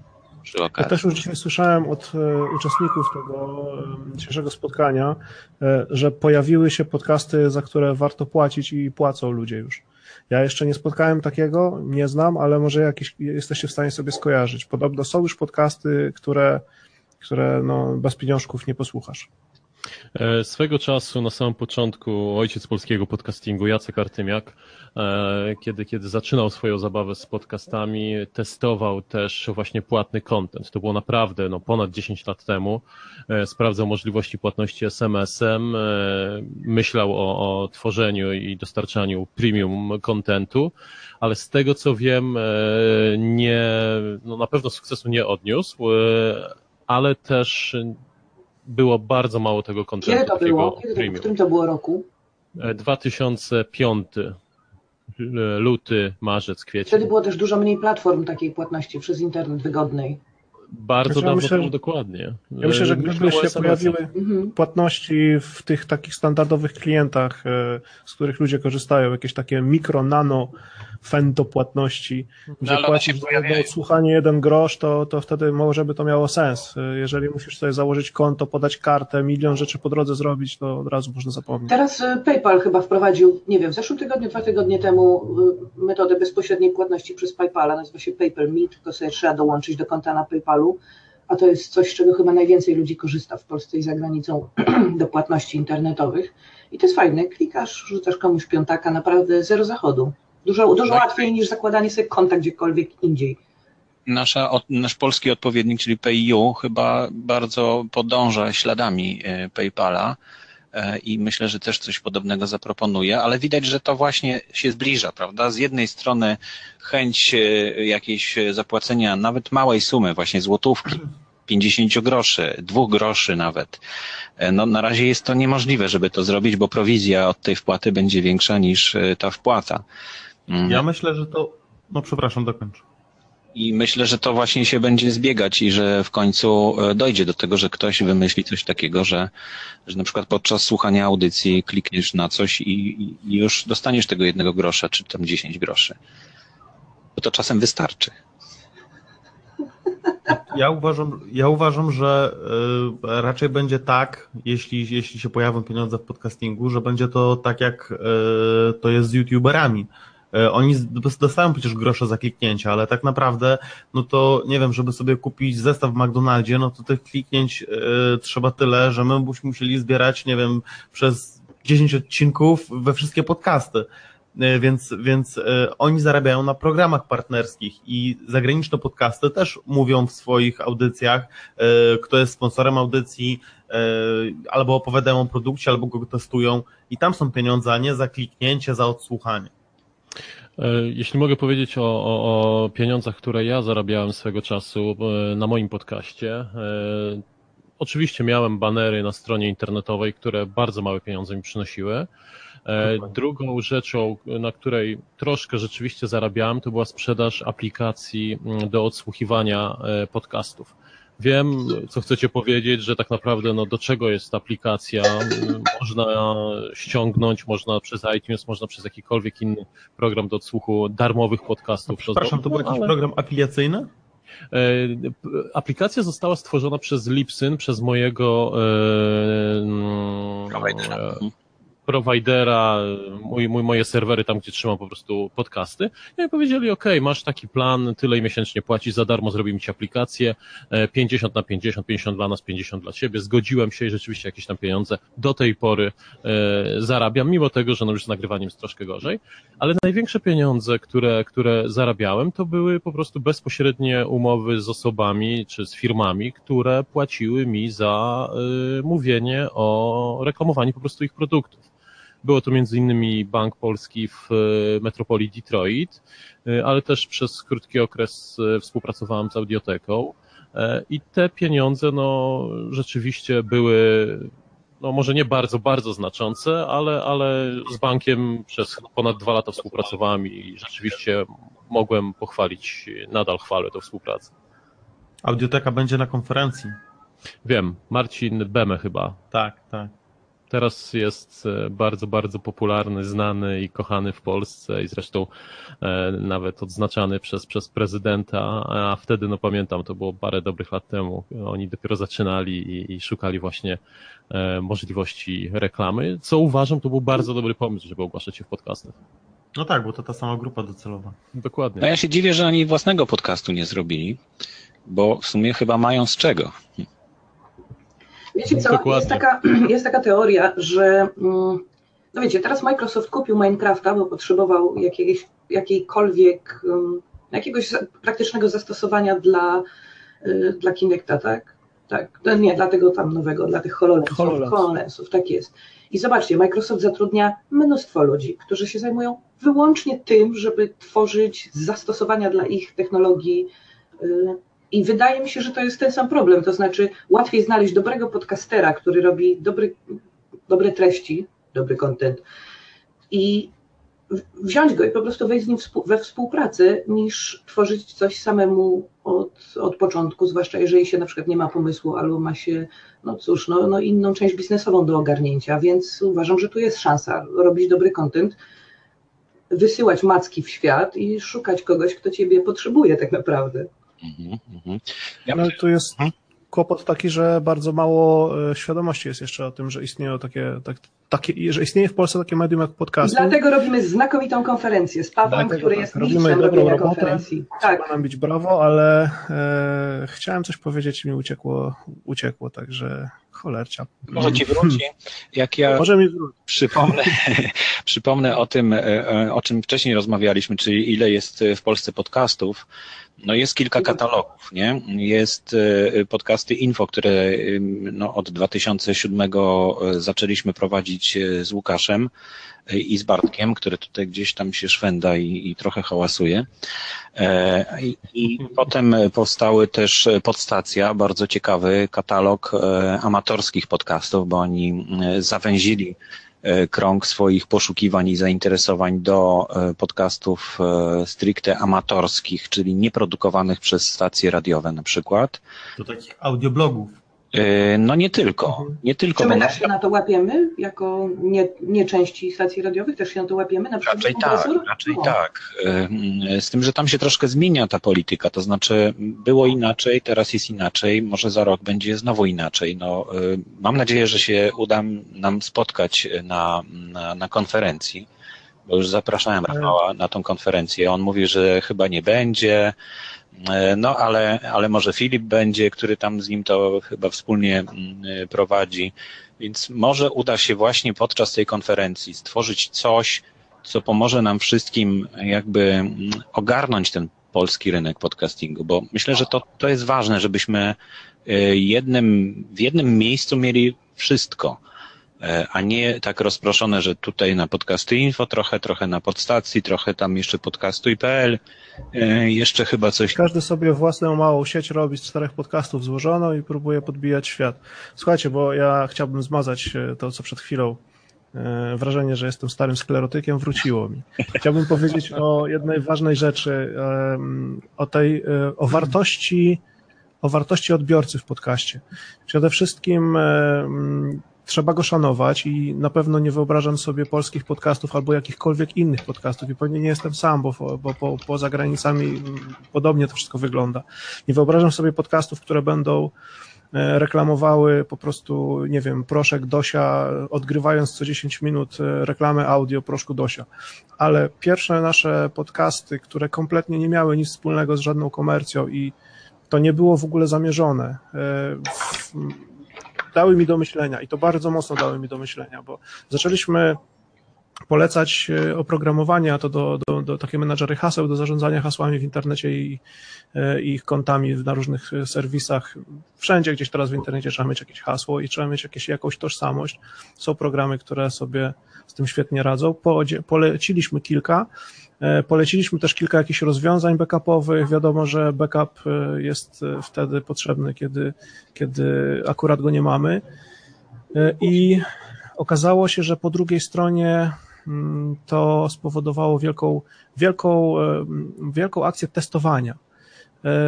Ja też już dzisiaj słyszałem od uczestników tego dzisiejszego spotkania, że pojawiły się podcasty, za które warto płacić i płacą ludzie już. Ja jeszcze nie spotkałem takiego, nie znam, ale może jakieś jesteście w stanie sobie skojarzyć. Podobno są już podcasty, które no, bez pieniążków nie posłuchasz. Swego czasu, na samym początku, ojciec polskiego podcastingu, Jacek Artymiak, kiedy zaczynał swoją zabawę z podcastami, testował też właśnie płatny content. To było naprawdę ponad 10 lat temu. Sprawdzał możliwości płatności SMS-em, myślał o tworzeniu i dostarczaniu premium contentu, ale z tego co wiem, na pewno sukcesu nie odniósł, ale też było bardzo mało tego kontentu. Kiedy to było? W którym to było roku? 2005. Luty, marzec, kwiecień. Wtedy było też dużo mniej platform takiej płatności przez internet wygodnej. Bardzo dawno temu dokładnie. Ja myślę, że gdyby się pojawiły płatności w tych takich standardowych klientach, z których ludzie korzystają, jakieś takie mikro, nano, fento płatności, gdzie płacisz za odsłuchanie 1 grosz, to wtedy może by to miało sens. Jeżeli musisz sobie założyć konto, podać kartę, milion rzeczy po drodze zrobić, to od razu można zapomnieć. Teraz PayPal chyba wprowadził, nie wiem, w zeszłym tygodniu, 2 tygodnie temu metodę bezpośredniej płatności przez PayPala, nazywa się PayPal Me, tylko sobie trzeba dołączyć do konta na PayPalu, a to jest coś, z czego chyba najwięcej ludzi korzysta w Polsce i za granicą do płatności internetowych. I to jest fajne, klikasz, rzucasz komuś 5, naprawdę zero zachodu. Dużo łatwiej niż zakładanie sobie konta gdziekolwiek indziej. Nasz polski odpowiednik, czyli PayU, chyba bardzo podąża śladami PayPala i myślę, że też coś podobnego zaproponuje, ale widać, że to właśnie się zbliża, prawda? Z jednej strony chęć jakiejś zapłacenia nawet małej sumy, właśnie złotówki, 50 groszy, 2 groszy nawet. No na razie jest to niemożliwe, żeby to zrobić, bo prowizja od tej wpłaty będzie większa niż ta wpłata. Ja myślę, że to... No przepraszam, dokończę. I myślę, że to właśnie się będzie zbiegać i że w końcu dojdzie do tego, że ktoś wymyśli coś takiego, że na przykład podczas słuchania audycji klikniesz na coś i już dostaniesz tego 1 grosza, czy tam 10 groszy. Bo to czasem wystarczy. Ja uważam, że raczej będzie tak, jeśli się pojawią pieniądze w podcastingu, że będzie to tak jak to jest z youtuberami. Oni dostają przecież grosze za kliknięcia, ale tak naprawdę, no to nie wiem, żeby sobie kupić zestaw w McDonaldzie, no to tych kliknięć trzeba tyle, że my byśmy musieli zbierać, nie wiem, przez 10 odcinków we wszystkie podcasty. Więc oni zarabiają na programach partnerskich i zagraniczne podcasty też mówią w swoich audycjach, kto jest sponsorem audycji, albo opowiadają o produkcie, albo go testują i tam są pieniądze, a nie za kliknięcie, za odsłuchanie. Jeśli mogę powiedzieć o pieniądzach, które ja zarabiałem swego czasu na moim podcaście, oczywiście miałem banery na stronie internetowej, które bardzo małe pieniądze mi przynosiły. Drugą rzeczą, na której troszkę rzeczywiście zarabiałem, to była sprzedaż aplikacji do odsłuchiwania podcastów. Wiem, co chcecie powiedzieć, że tak naprawdę no, do czego jest ta aplikacja, można ściągnąć, można przez iTunes, można przez jakikolwiek inny program do odsłuchu darmowych podcastów. Przepraszam, to był jakiś program afiliacyjny? Aplikacja została stworzona przez Libsyn, przez mojego prowajdera, moje serwery tam, gdzie trzymam po prostu podcasty. No i powiedzieli, okej, masz taki plan, tyle i miesięcznie płacisz, za darmo zrobimy ci aplikację, 50 na 50, 50 dla nas, 50 dla ciebie. Zgodziłem się i rzeczywiście jakieś tam pieniądze do tej pory zarabiam, mimo tego, że no już z nagrywaniem jest troszkę gorzej. Ale największe pieniądze, które zarabiałem, to były po prostu bezpośrednie umowy z osobami czy z firmami, które płaciły mi za mówienie o reklamowaniu po prostu ich produktów. Było to między innymi Bank Polski w metropolii Detroit, ale też przez krótki okres współpracowałem z Audioteką i te pieniądze no rzeczywiście były no może nie bardzo znaczące, ale z bankiem przez ponad 2 lata współpracowałem i rzeczywiście mogłem pochwalić, nadal chwalę tę współpracę. Audioteka będzie na konferencji. Wiem, Marcin Beme chyba. Tak. Teraz jest bardzo popularny, znany i kochany w Polsce i zresztą nawet odznaczany przez prezydenta, a wtedy, no pamiętam, to było parę dobrych lat temu, oni dopiero zaczynali i szukali właśnie możliwości reklamy, co uważam, to był bardzo dobry pomysł, żeby ogłaszać się w podcastach. No tak, bo to ta sama grupa docelowa. Dokładnie. No ja się dziwię, że oni własnego podcastu nie zrobili, bo w sumie chyba mają z czego. Wiecie co, jest taka teoria, że no wiecie, teraz Microsoft kupił Minecrafta, bo potrzebował jakiegoś praktycznego zastosowania dla Kinecta, tak? Tak, no nie, dla tego tam nowego, dla tych HoloLensów, tak jest. I zobaczcie, Microsoft zatrudnia mnóstwo ludzi, którzy się zajmują wyłącznie tym, żeby tworzyć zastosowania dla ich technologii. I wydaje mi się, że to jest ten sam problem, to znaczy łatwiej znaleźć dobrego podcastera, który robi dobre treści, dobry content i wziąć go i po prostu wejść z nim we współpracę, niż tworzyć coś samemu od początku, zwłaszcza jeżeli się na przykład nie ma pomysłu albo ma się, inną część biznesową do ogarnięcia, więc uważam, że tu jest szansa robić dobry content, wysyłać macki w świat i szukać kogoś, kto ciebie potrzebuje tak naprawdę. Ale tu jest kłopot taki, że bardzo mało świadomości jest jeszcze o tym, że istnieją że istnieje w Polsce takie medium jak podcasty. Dlatego robimy znakomitą konferencję z Pawłem, który jest mistrzem robienia konferencji. Tak. Trzeba nam bić brawo, ale chciałem coś powiedzieć i mi uciekło, także cholercia. Może ci wróci, jak ja przypomnę o tym, o czym wcześniej rozmawialiśmy, czyli ile jest w Polsce podcastów. No jest kilka katalogów, nie? Jest Podcasty Info, które od 2007 zaczęliśmy prowadzić z Łukaszem i z Bartkiem, który tutaj gdzieś tam się szwenda i trochę hałasuje. I potem powstały też Podstacja, bardzo ciekawy katalog amatorskich podcastów, bo oni zawęzili krąg swoich poszukiwań i zainteresowań do podcastów stricte amatorskich, czyli nieprodukowanych przez stacje radiowe na przykład. Do takich audioblogów. No nie tylko. Czy my się na to łapiemy, jako nie części stacji radiowych, też się na to łapiemy? Na przykład raczej tak. Z tym, że tam się troszkę zmienia ta polityka, to znaczy było inaczej, teraz jest inaczej, może za rok będzie znowu inaczej. No, mam nadzieję, że się uda nam spotkać na konferencji, bo już zapraszałem Rafała na tą konferencję. On mówi, że chyba nie będzie, no ale może Filip będzie, który tam z nim to chyba wspólnie prowadzi, więc może uda się właśnie podczas tej konferencji stworzyć coś, co pomoże nam wszystkim jakby ogarnąć ten polski rynek podcastingu, bo myślę, że to jest ważne, żebyśmy w jednym miejscu mieli wszystko, a nie tak rozproszone, że tutaj na Podcasty Info trochę na Podstacji, trochę tam jeszcze podcastu.pl, jeszcze chyba coś. Każdy sobie własną małą sieć robi z 4 podcastów złożoną i próbuje podbijać świat. Słuchajcie, bo ja chciałbym zmazać to, co przed chwilą wrażenie, że jestem starym sklerotykiem, wróciło mi. Chciałbym powiedzieć o jednej ważnej rzeczy, o wartości odbiorcy w podcaście. Przede wszystkim trzeba go szanować i na pewno nie wyobrażam sobie polskich podcastów albo jakichkolwiek innych podcastów i pewnie nie jestem sam, bo poza granicami podobnie to wszystko wygląda. Nie wyobrażam sobie podcastów, które będą reklamowały po prostu, nie wiem, proszek Dosia, odgrywając co 10 minut reklamę audio proszku Dosia. Ale pierwsze nasze podcasty, które kompletnie nie miały nic wspólnego z żadną komercją i to nie było w ogóle zamierzone, dały mi do myślenia i to bardzo mocno dały mi do myślenia, bo zaczęliśmy polecać oprogramowania to do takie menadżery haseł, do zarządzania hasłami w internecie i ich kontami na różnych serwisach. Wszędzie gdzieś teraz w internecie trzeba mieć jakieś hasło i trzeba mieć jakąś tożsamość. Są programy, które sobie z tym świetnie radzą. Poleciliśmy kilka. Poleciliśmy też kilka jakichś rozwiązań backupowych. Wiadomo, że backup jest wtedy potrzebny, kiedy akurat go nie mamy. I okazało się, że po drugiej stronie to spowodowało wielką akcję testowania.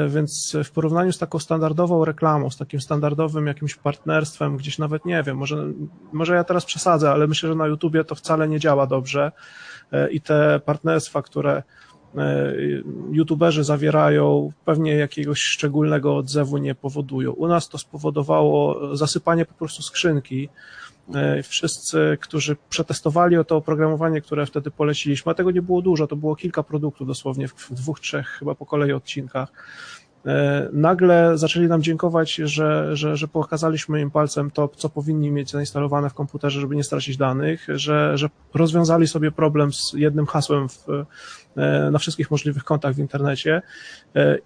Więc w porównaniu z taką standardową reklamą, z takim standardowym jakimś partnerstwem, gdzieś nawet nie wiem, może ja teraz przesadzę, ale myślę, że na YouTubie to wcale nie działa dobrze i te partnerstwa, które YouTuberzy zawierają, pewnie jakiegoś szczególnego odzewu nie powodują. U nas to spowodowało zasypanie po prostu skrzynki. Wszyscy, którzy przetestowali to oprogramowanie, które wtedy poleciliśmy, a tego nie było dużo, to było kilka produktów dosłownie w 2, 3 chyba po kolei odcinkach, nagle zaczęli nam dziękować, że pokazaliśmy im palcem to, co powinni mieć zainstalowane w komputerze, żeby nie stracić danych, że rozwiązali sobie problem z jednym hasłem na wszystkich możliwych kontach w internecie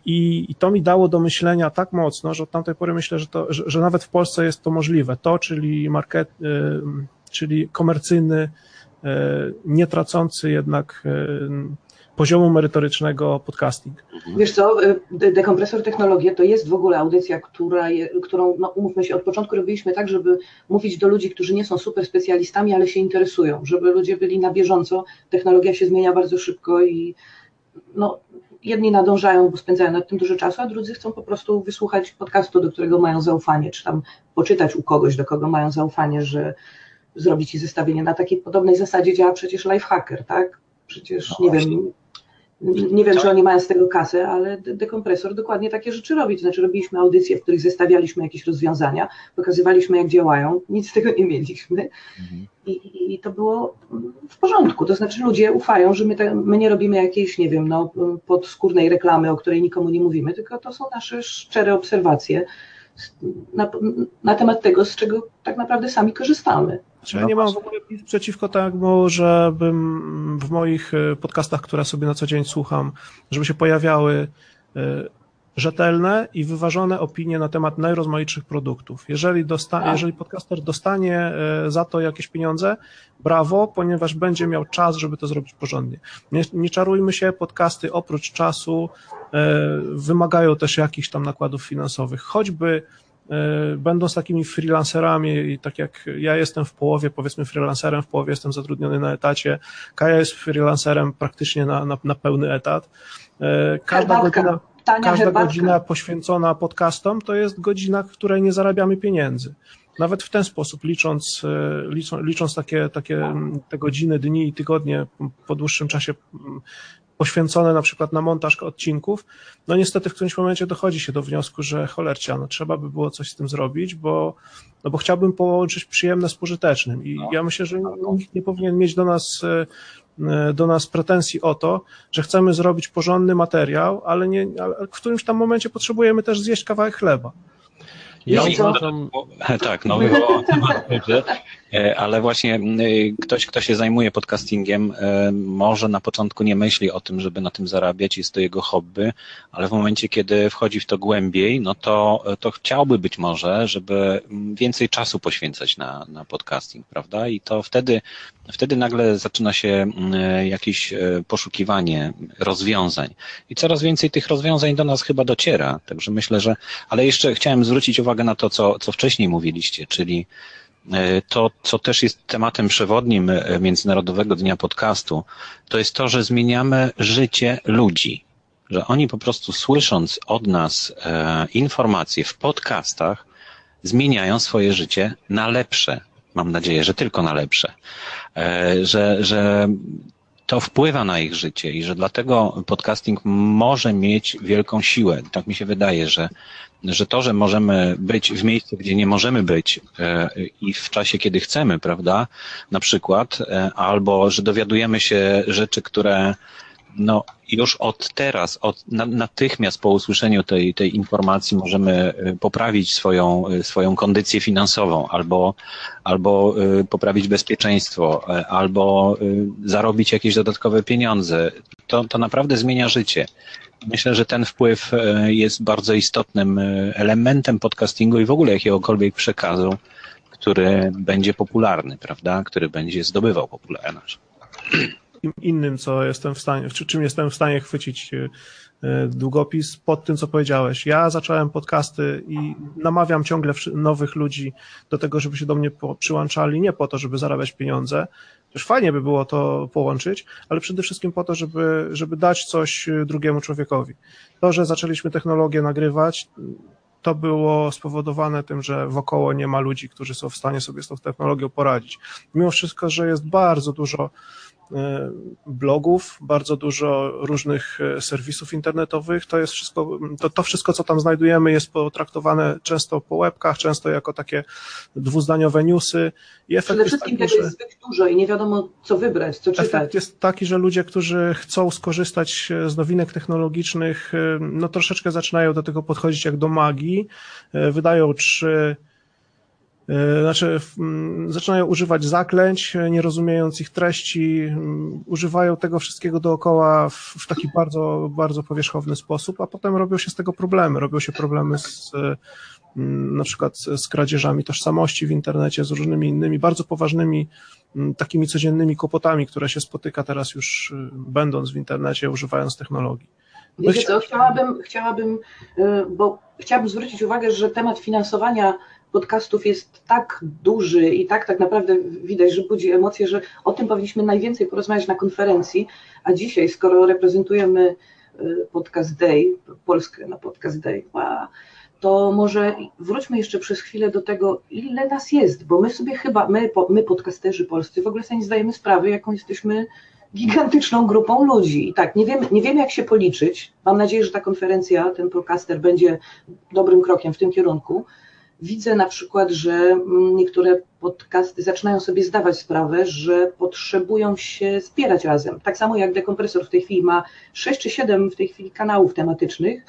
i to mi dało do myślenia tak mocno, że od tamtej pory myślę, że nawet w Polsce jest to możliwe. To, czyli czyli komercyjny, nie tracący jednak poziomu merytorycznego podcasting. Wiesz co, Dekompresor Technologie to jest w ogóle audycja, którą, no umówmy się, od początku robiliśmy tak, żeby mówić do ludzi, którzy nie są super specjalistami, ale się interesują, żeby ludzie byli na bieżąco. Technologia się zmienia bardzo szybko i no, jedni nadążają, bo spędzają nad tym dużo czasu, a drudzy chcą po prostu wysłuchać podcastu, do którego mają zaufanie, czy tam poczytać u kogoś, do kogo mają zaufanie, że zrobi ci zestawienie. Na takiej podobnej zasadzie działa przecież Lifehacker, tak? Przecież no, nie wiem, czy oni mają z tego kasę, ale Dekompresor dokładnie takie rzeczy robi. To znaczy robiliśmy audycje, w których zestawialiśmy jakieś rozwiązania, pokazywaliśmy, jak działają, nic z tego nie mieliśmy i to było w porządku. To znaczy ludzie ufają, że my nie robimy jakiejś, nie wiem, no, podskórnej reklamy, o której nikomu nie mówimy, tylko to są nasze szczere obserwacje na temat tego, z czego tak naprawdę sami korzystamy. Znaczy, ja nie mam w ogóle nic przeciwko temu, żebym w moich podcastach, które sobie na co dzień słucham, żeby się pojawiały rzetelne i wyważone opinie na temat najrozmaitszych produktów. Jeżeli podcaster dostanie za to jakieś pieniądze, brawo, ponieważ będzie miał czas, żeby to zrobić porządnie. Nie czarujmy się, podcasty oprócz czasu wymagają też jakichś tam nakładów finansowych. Choćby będąc takimi freelancerami i tak jak ja jestem w połowie, powiedzmy, freelancerem, w połowie jestem zatrudniony na etacie, Kaja jest freelancerem praktycznie na pełny etat. Każda godzina poświęcona podcastom to jest godzina, w której nie zarabiamy pieniędzy. Nawet w ten sposób, licząc takie te godziny, dni i tygodnie po dłuższym czasie poświęcone na przykład na montaż odcinków, no niestety w którymś momencie dochodzi się do wniosku, że cholercia, no trzeba by było coś z tym zrobić, bo chciałbym połączyć przyjemne z pożytecznym i ja myślę, że nikt nie powinien mieć do nas pretensji o to, że chcemy zrobić porządny materiał, ale w którymś tam momencie potrzebujemy też zjeść kawałek chleba. Tak, no ale właśnie ktoś, kto się zajmuje podcastingiem, może na początku nie myśli o tym, żeby na tym zarabiać, jest to jego hobby, ale w momencie, kiedy wchodzi w to głębiej, no to chciałby być może, żeby więcej czasu poświęcać na podcasting, prawda? I to wtedy nagle zaczyna się jakieś poszukiwanie rozwiązań. I coraz więcej tych rozwiązań do nas chyba dociera, także myślę, że... Ale jeszcze chciałem zwrócić uwagę na to, co wcześniej mówiliście, czyli to, co też jest tematem przewodnim Międzynarodowego Dnia Podcastu, to jest to, że zmieniamy życie ludzi, że oni po prostu słysząc od nas informacje w podcastach zmieniają swoje życie na lepsze. Mam nadzieję, że tylko na lepsze, że to wpływa na ich życie i że dlatego podcasting może mieć wielką siłę. Tak mi się wydaje, że to, że możemy być w miejscu, gdzie nie możemy być i w czasie, kiedy chcemy, prawda, na przykład, albo że dowiadujemy się rzeczy, które no już od teraz, natychmiast po usłyszeniu tej informacji możemy poprawić swoją kondycję finansową, albo poprawić bezpieczeństwo, albo zarobić jakieś dodatkowe pieniądze. To naprawdę zmienia życie. Myślę, że ten wpływ jest bardzo istotnym elementem podcastingu i w ogóle jakiegokolwiek przekazu, który będzie popularny, prawda, który będzie zdobywał popularność. Innym, co jestem w stanie, czym jestem w stanie chwycić długopis pod tym, co powiedziałeś. Ja zacząłem podcasty i namawiam ciągle nowych ludzi do tego, żeby się do mnie przyłączali, nie po to, żeby zarabiać pieniądze. Też fajnie by było to połączyć, ale przede wszystkim po to, żeby dać coś drugiemu człowiekowi. To, że zaczęliśmy technologię nagrywać, to było spowodowane tym, że wokoło nie ma ludzi, którzy są w stanie sobie z tą technologią poradzić. Mimo wszystko, że jest bardzo dużo blogów, bardzo dużo różnych serwisów internetowych. To jest wszystko, to wszystko, co tam znajdujemy, jest potraktowane często po łebkach, często jako takie dwuzdaniowe newsy. I efekt przede wszystkim tego jest zbyt dużo i nie wiadomo, co wybrać, co czytać. Efekt jest taki, że ludzie, którzy chcą skorzystać z nowinek technologicznych, no troszeczkę zaczynają do tego podchodzić jak do magii. Zaczynają używać zaklęć, nie rozumiejąc ich treści, używają tego wszystkiego dookoła w taki bardzo, bardzo powierzchowny sposób, a potem robią się z tego problemy. Robią się problemy z, na przykład z kradzieżami tożsamości w internecie, z różnymi innymi bardzo poważnymi takimi codziennymi kłopotami, które się spotyka teraz już będąc w internecie, używając technologii. Wiecie co, chciałabym zwrócić uwagę, że temat finansowania podcastów jest tak duży i tak naprawdę widać, że budzi emocje, że o tym powinniśmy najwięcej porozmawiać na konferencji, a dzisiaj, skoro reprezentujemy Podcast Day, Polskę na Podcast Day, to może wróćmy jeszcze przez chwilę do tego, ile nas jest, bo my sobie chyba, my podcasterzy polscy w ogóle sobie nie zdajemy sprawy, jaką jesteśmy gigantyczną grupą ludzi. I tak, nie wiemy jak się policzyć. Mam nadzieję, że ta konferencja, ten podcaster będzie dobrym krokiem w tym kierunku. Widzę na przykład, że niektóre podcasty zaczynają sobie zdawać sprawę, że potrzebują się spierać razem. Tak samo jak Dekompresor w tej chwili ma 6 czy 7 w tej chwili kanałów tematycznych.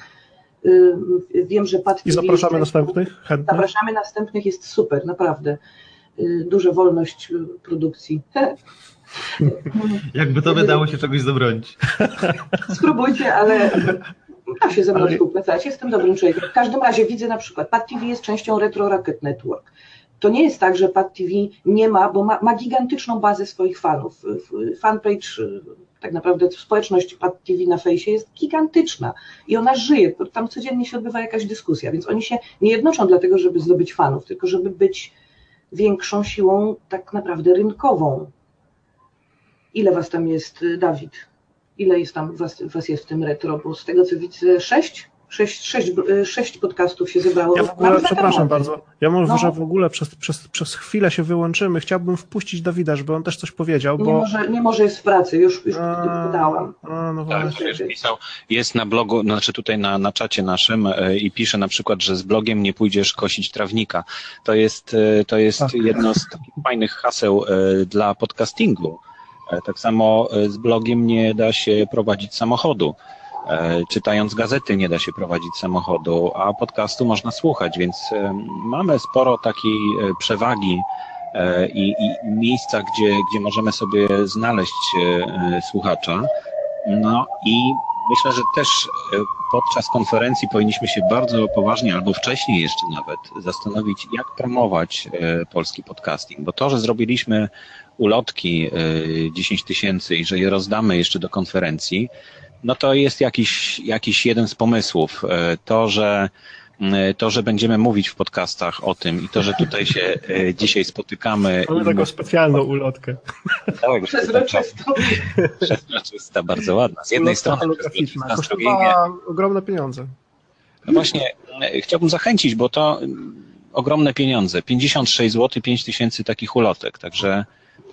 Wiem, że Pat TV... I zapraszamy następnych chętnych. Zapraszamy następnych, jest super, naprawdę. Duża wolność produkcji. Jakby to wydało się czegoś zabronić. Spróbujcie, ale... Da się ze mną współpracować, jestem dobrym człowiekiem. W każdym razie widzę na przykład, Pat TV jest częścią Retro Rocket Network. To nie jest tak, że Pat TV nie ma, bo ma gigantyczną bazę swoich fanów. Fanpage, tak naprawdę społeczność Pat TV na fejsie jest gigantyczna i ona żyje, tam codziennie się odbywa jakaś dyskusja, więc oni się nie jednoczą dlatego, żeby zdobyć fanów, tylko żeby być większą siłą tak naprawdę rynkową. Ile was tam jest, Dawid? Ile jest tam was jest w tym retro? Bo z tego co widzę, sześć podcastów się zebrało. Ja w ogóle, przepraszam bardzo, ja może że w ogóle przez chwilę się wyłączymy. Chciałbym wpuścić Dawida, żeby on też coś powiedział. Bo... Nie może jest w pracy, już podałam. No tak, pisał. Jest na blogu, znaczy tutaj na czacie naszym i pisze na przykład, że z blogiem nie pójdziesz kosić trawnika. To jest tak. Jedno z takich fajnych haseł dla podcastingu. Tak samo z blogiem nie da się prowadzić samochodu. Czytając gazety nie da się prowadzić samochodu, a podcastu można słuchać, więc mamy sporo takiej przewagi i miejsca, gdzie możemy sobie znaleźć słuchacza. No i myślę, że też podczas konferencji powinniśmy się bardzo poważnie, albo wcześniej jeszcze nawet, zastanowić, jak promować polski podcasting, bo to, że zrobiliśmy ulotki 10 tysięcy i że je rozdamy jeszcze do konferencji, no to jest jakiś jeden z pomysłów. To, że będziemy mówić w podcastach o tym i to, że tutaj się dzisiaj spotykamy. Mamy taką specjalną ulotkę. Tak, przezroczysta, bardzo ładna. Z jednej strony przezroczysta, z drugiej nie. Ogromne pieniądze. No właśnie, chciałbym zachęcić, bo to ogromne pieniądze. 56 zł, 5 tysięcy takich ulotek, także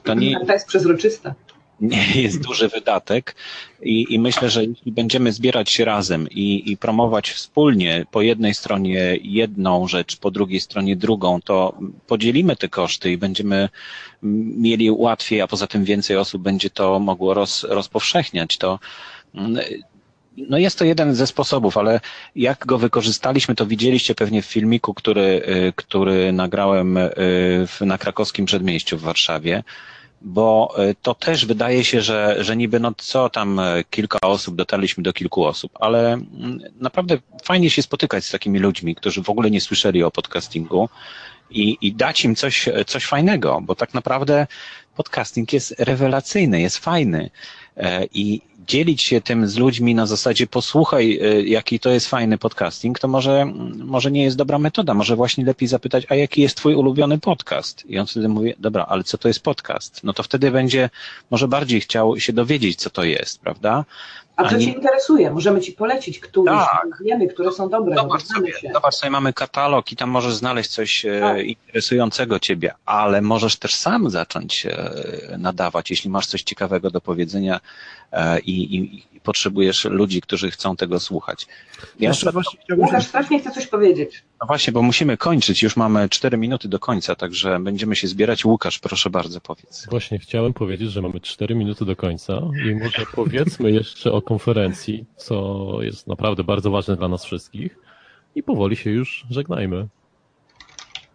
to nie... Ta jest przezroczysta. Nie jest duży wydatek i myślę, że jeśli będziemy zbierać się razem i promować wspólnie po jednej stronie jedną rzecz, po drugiej stronie drugą, to podzielimy te koszty i będziemy mieli łatwiej, a poza tym więcej osób będzie to mogło rozpowszechniać. No jest to jeden ze sposobów, ale jak go wykorzystaliśmy, to widzieliście pewnie w filmiku, który nagrałem na Krakowskim Przedmieściu w Warszawie. Bo to też wydaje się, że niby no co tam kilka osób, dotarliśmy do kilku osób, ale naprawdę fajnie się spotykać z takimi ludźmi, którzy w ogóle nie słyszeli o podcastingu i dać im coś fajnego, bo tak naprawdę podcasting jest rewelacyjny, jest fajny i dzielić się tym z ludźmi na zasadzie posłuchaj, jaki to jest fajny podcasting, to może nie jest dobra metoda, może właśnie lepiej zapytać, a jaki jest twój ulubiony podcast? I on wtedy mówi, dobra, ale co to jest podcast? No to wtedy będzie może bardziej chciał się dowiedzieć, co to jest, prawda? A co cię interesuje? Możemy ci polecić, któryś, tak. Wiemy, które są dobre. Zobacz sobie, mamy katalog i tam możesz znaleźć coś interesującego ciebie, ale możesz też sam zacząć nadawać, jeśli masz coś ciekawego do powiedzenia i potrzebujesz ludzi, którzy chcą tego słuchać. Łukasz strasznie chce coś powiedzieć. No właśnie, bo musimy kończyć, już mamy 4 minuty do końca, także będziemy się zbierać. Łukasz, proszę bardzo, powiedz. Właśnie chciałem powiedzieć, że mamy 4 minuty do końca i może powiedzmy jeszcze o konferencji, co jest naprawdę bardzo ważne dla nas wszystkich i powoli się już żegnajmy.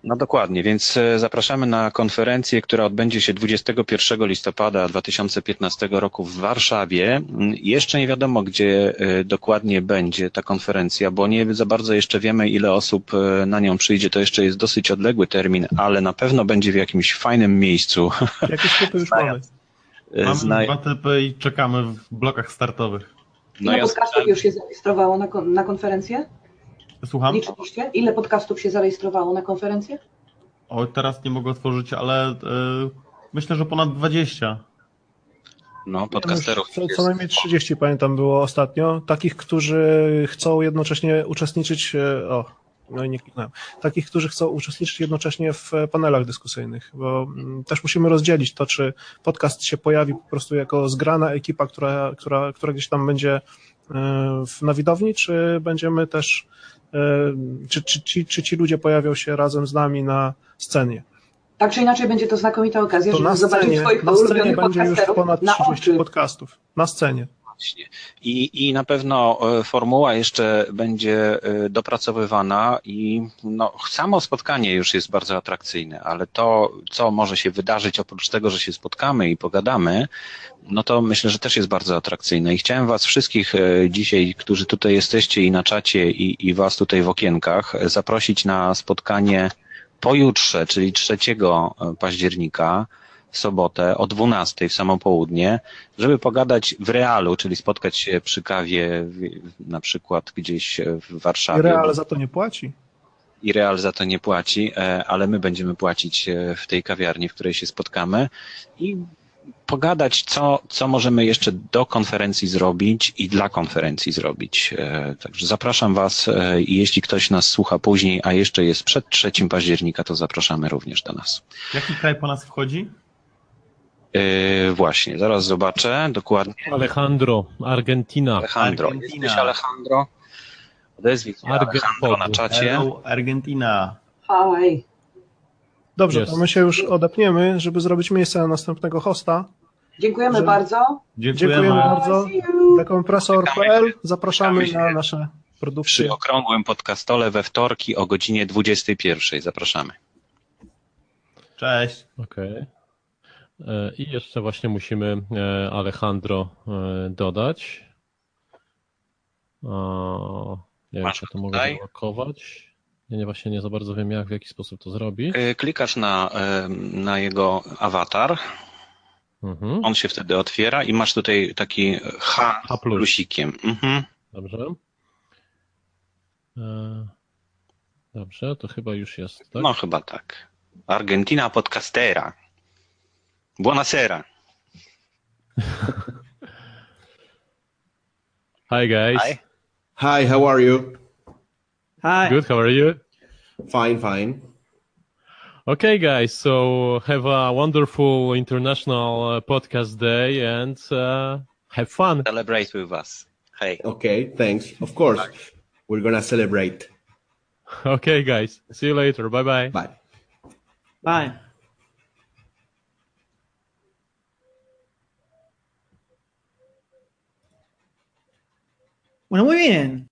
No dokładnie, więc zapraszamy na konferencję, która odbędzie się 21 listopada 2015 roku w Warszawie. Jeszcze nie wiadomo, gdzie dokładnie będzie ta konferencja, bo nie za bardzo jeszcze wiemy, ile osób na nią przyjdzie. To jeszcze jest dosyć odległy termin, ale na pewno będzie w jakimś fajnym miejscu. Jakieś to już mamy 2TP i czekamy w blokach startowych. Ile podcastów już się zarejestrowało na konferencję? Słucham? Liczyliście? Ile podcastów się zarejestrowało na konferencję? O, teraz nie mogę otworzyć, ale myślę, że ponad 20. No, podcasterów. Co najmniej 30, pamiętam, było ostatnio. Takich, którzy chcą jednocześnie uczestniczyć... Takich, którzy chcą uczestniczyć jednocześnie w panelach dyskusyjnych, bo też musimy rozdzielić to, czy podcast się pojawi po prostu jako zgrana ekipa, która gdzieś tam będzie na widowni, czy będziemy też... Czy ci ludzie pojawią się razem z nami na scenie. Tak czy inaczej będzie to znakomita okazja, żeby zobaczyć swoich ulubionych podcasterów. Na scenie będzie już ponad 30 podcastów. Na scenie. I na pewno formuła jeszcze będzie dopracowywana i no, samo spotkanie już jest bardzo atrakcyjne, ale to, co może się wydarzyć oprócz tego, że się spotkamy i pogadamy, no to myślę, że też jest bardzo atrakcyjne i chciałem was wszystkich dzisiaj, którzy tutaj jesteście i na czacie i was tutaj w okienkach, zaprosić na spotkanie pojutrze, czyli 3 października, w sobotę o 12 w samo południe, żeby pogadać w realu, czyli spotkać się przy kawie na przykład gdzieś w Warszawie. I real za to nie płaci. I real za to nie płaci, ale my będziemy płacić w tej kawiarni, w której się spotkamy i pogadać, co możemy jeszcze do konferencji zrobić i dla konferencji zrobić. Także zapraszam was i jeśli ktoś nas słucha później, a jeszcze jest przed 3 października, to zapraszamy również do nas. Jaki kraj po nas wchodzi? Właśnie, zaraz zobaczę dokładnie. Alejandro, Argentyna. Jesteś Alejandro? Odezwij się Alejandro na czacie. Hello, Argentyna. Hi. Dobrze, to my się już odepniemy, żeby zrobić miejsce na następnego hosta. Dziękujemy bardzo. Dziękujemy bardzo. Dekompresor.pl. Zapraszamy na nasze produkcje. Przy okrągłym podcastole we wtorki o godzinie 21. Zapraszamy. Cześć. Okej. I jeszcze właśnie musimy Alejandro dodać. Nie wiem, czy to mogę zablokować. Ja właśnie nie za bardzo wiem, jak w jaki sposób to zrobić. Klikasz na jego awatar. Mhm. On się wtedy otwiera i masz tutaj taki H plusikiem. Mhm. Dobrze. Dobrze, to chyba już jest, tak? No chyba tak. Argentina Podcastera. Buonasera. Hi guys. Hi, how are you? Hi. Good, how are you? Fine. Okay, guys, so have a wonderful International Podcast Day and have fun. Celebrate with us. Hey. Okay, thanks. Of course. Bye. We're going to celebrate. Okay, guys. See you later. Bye-bye. Bye. Bueno, muy bien.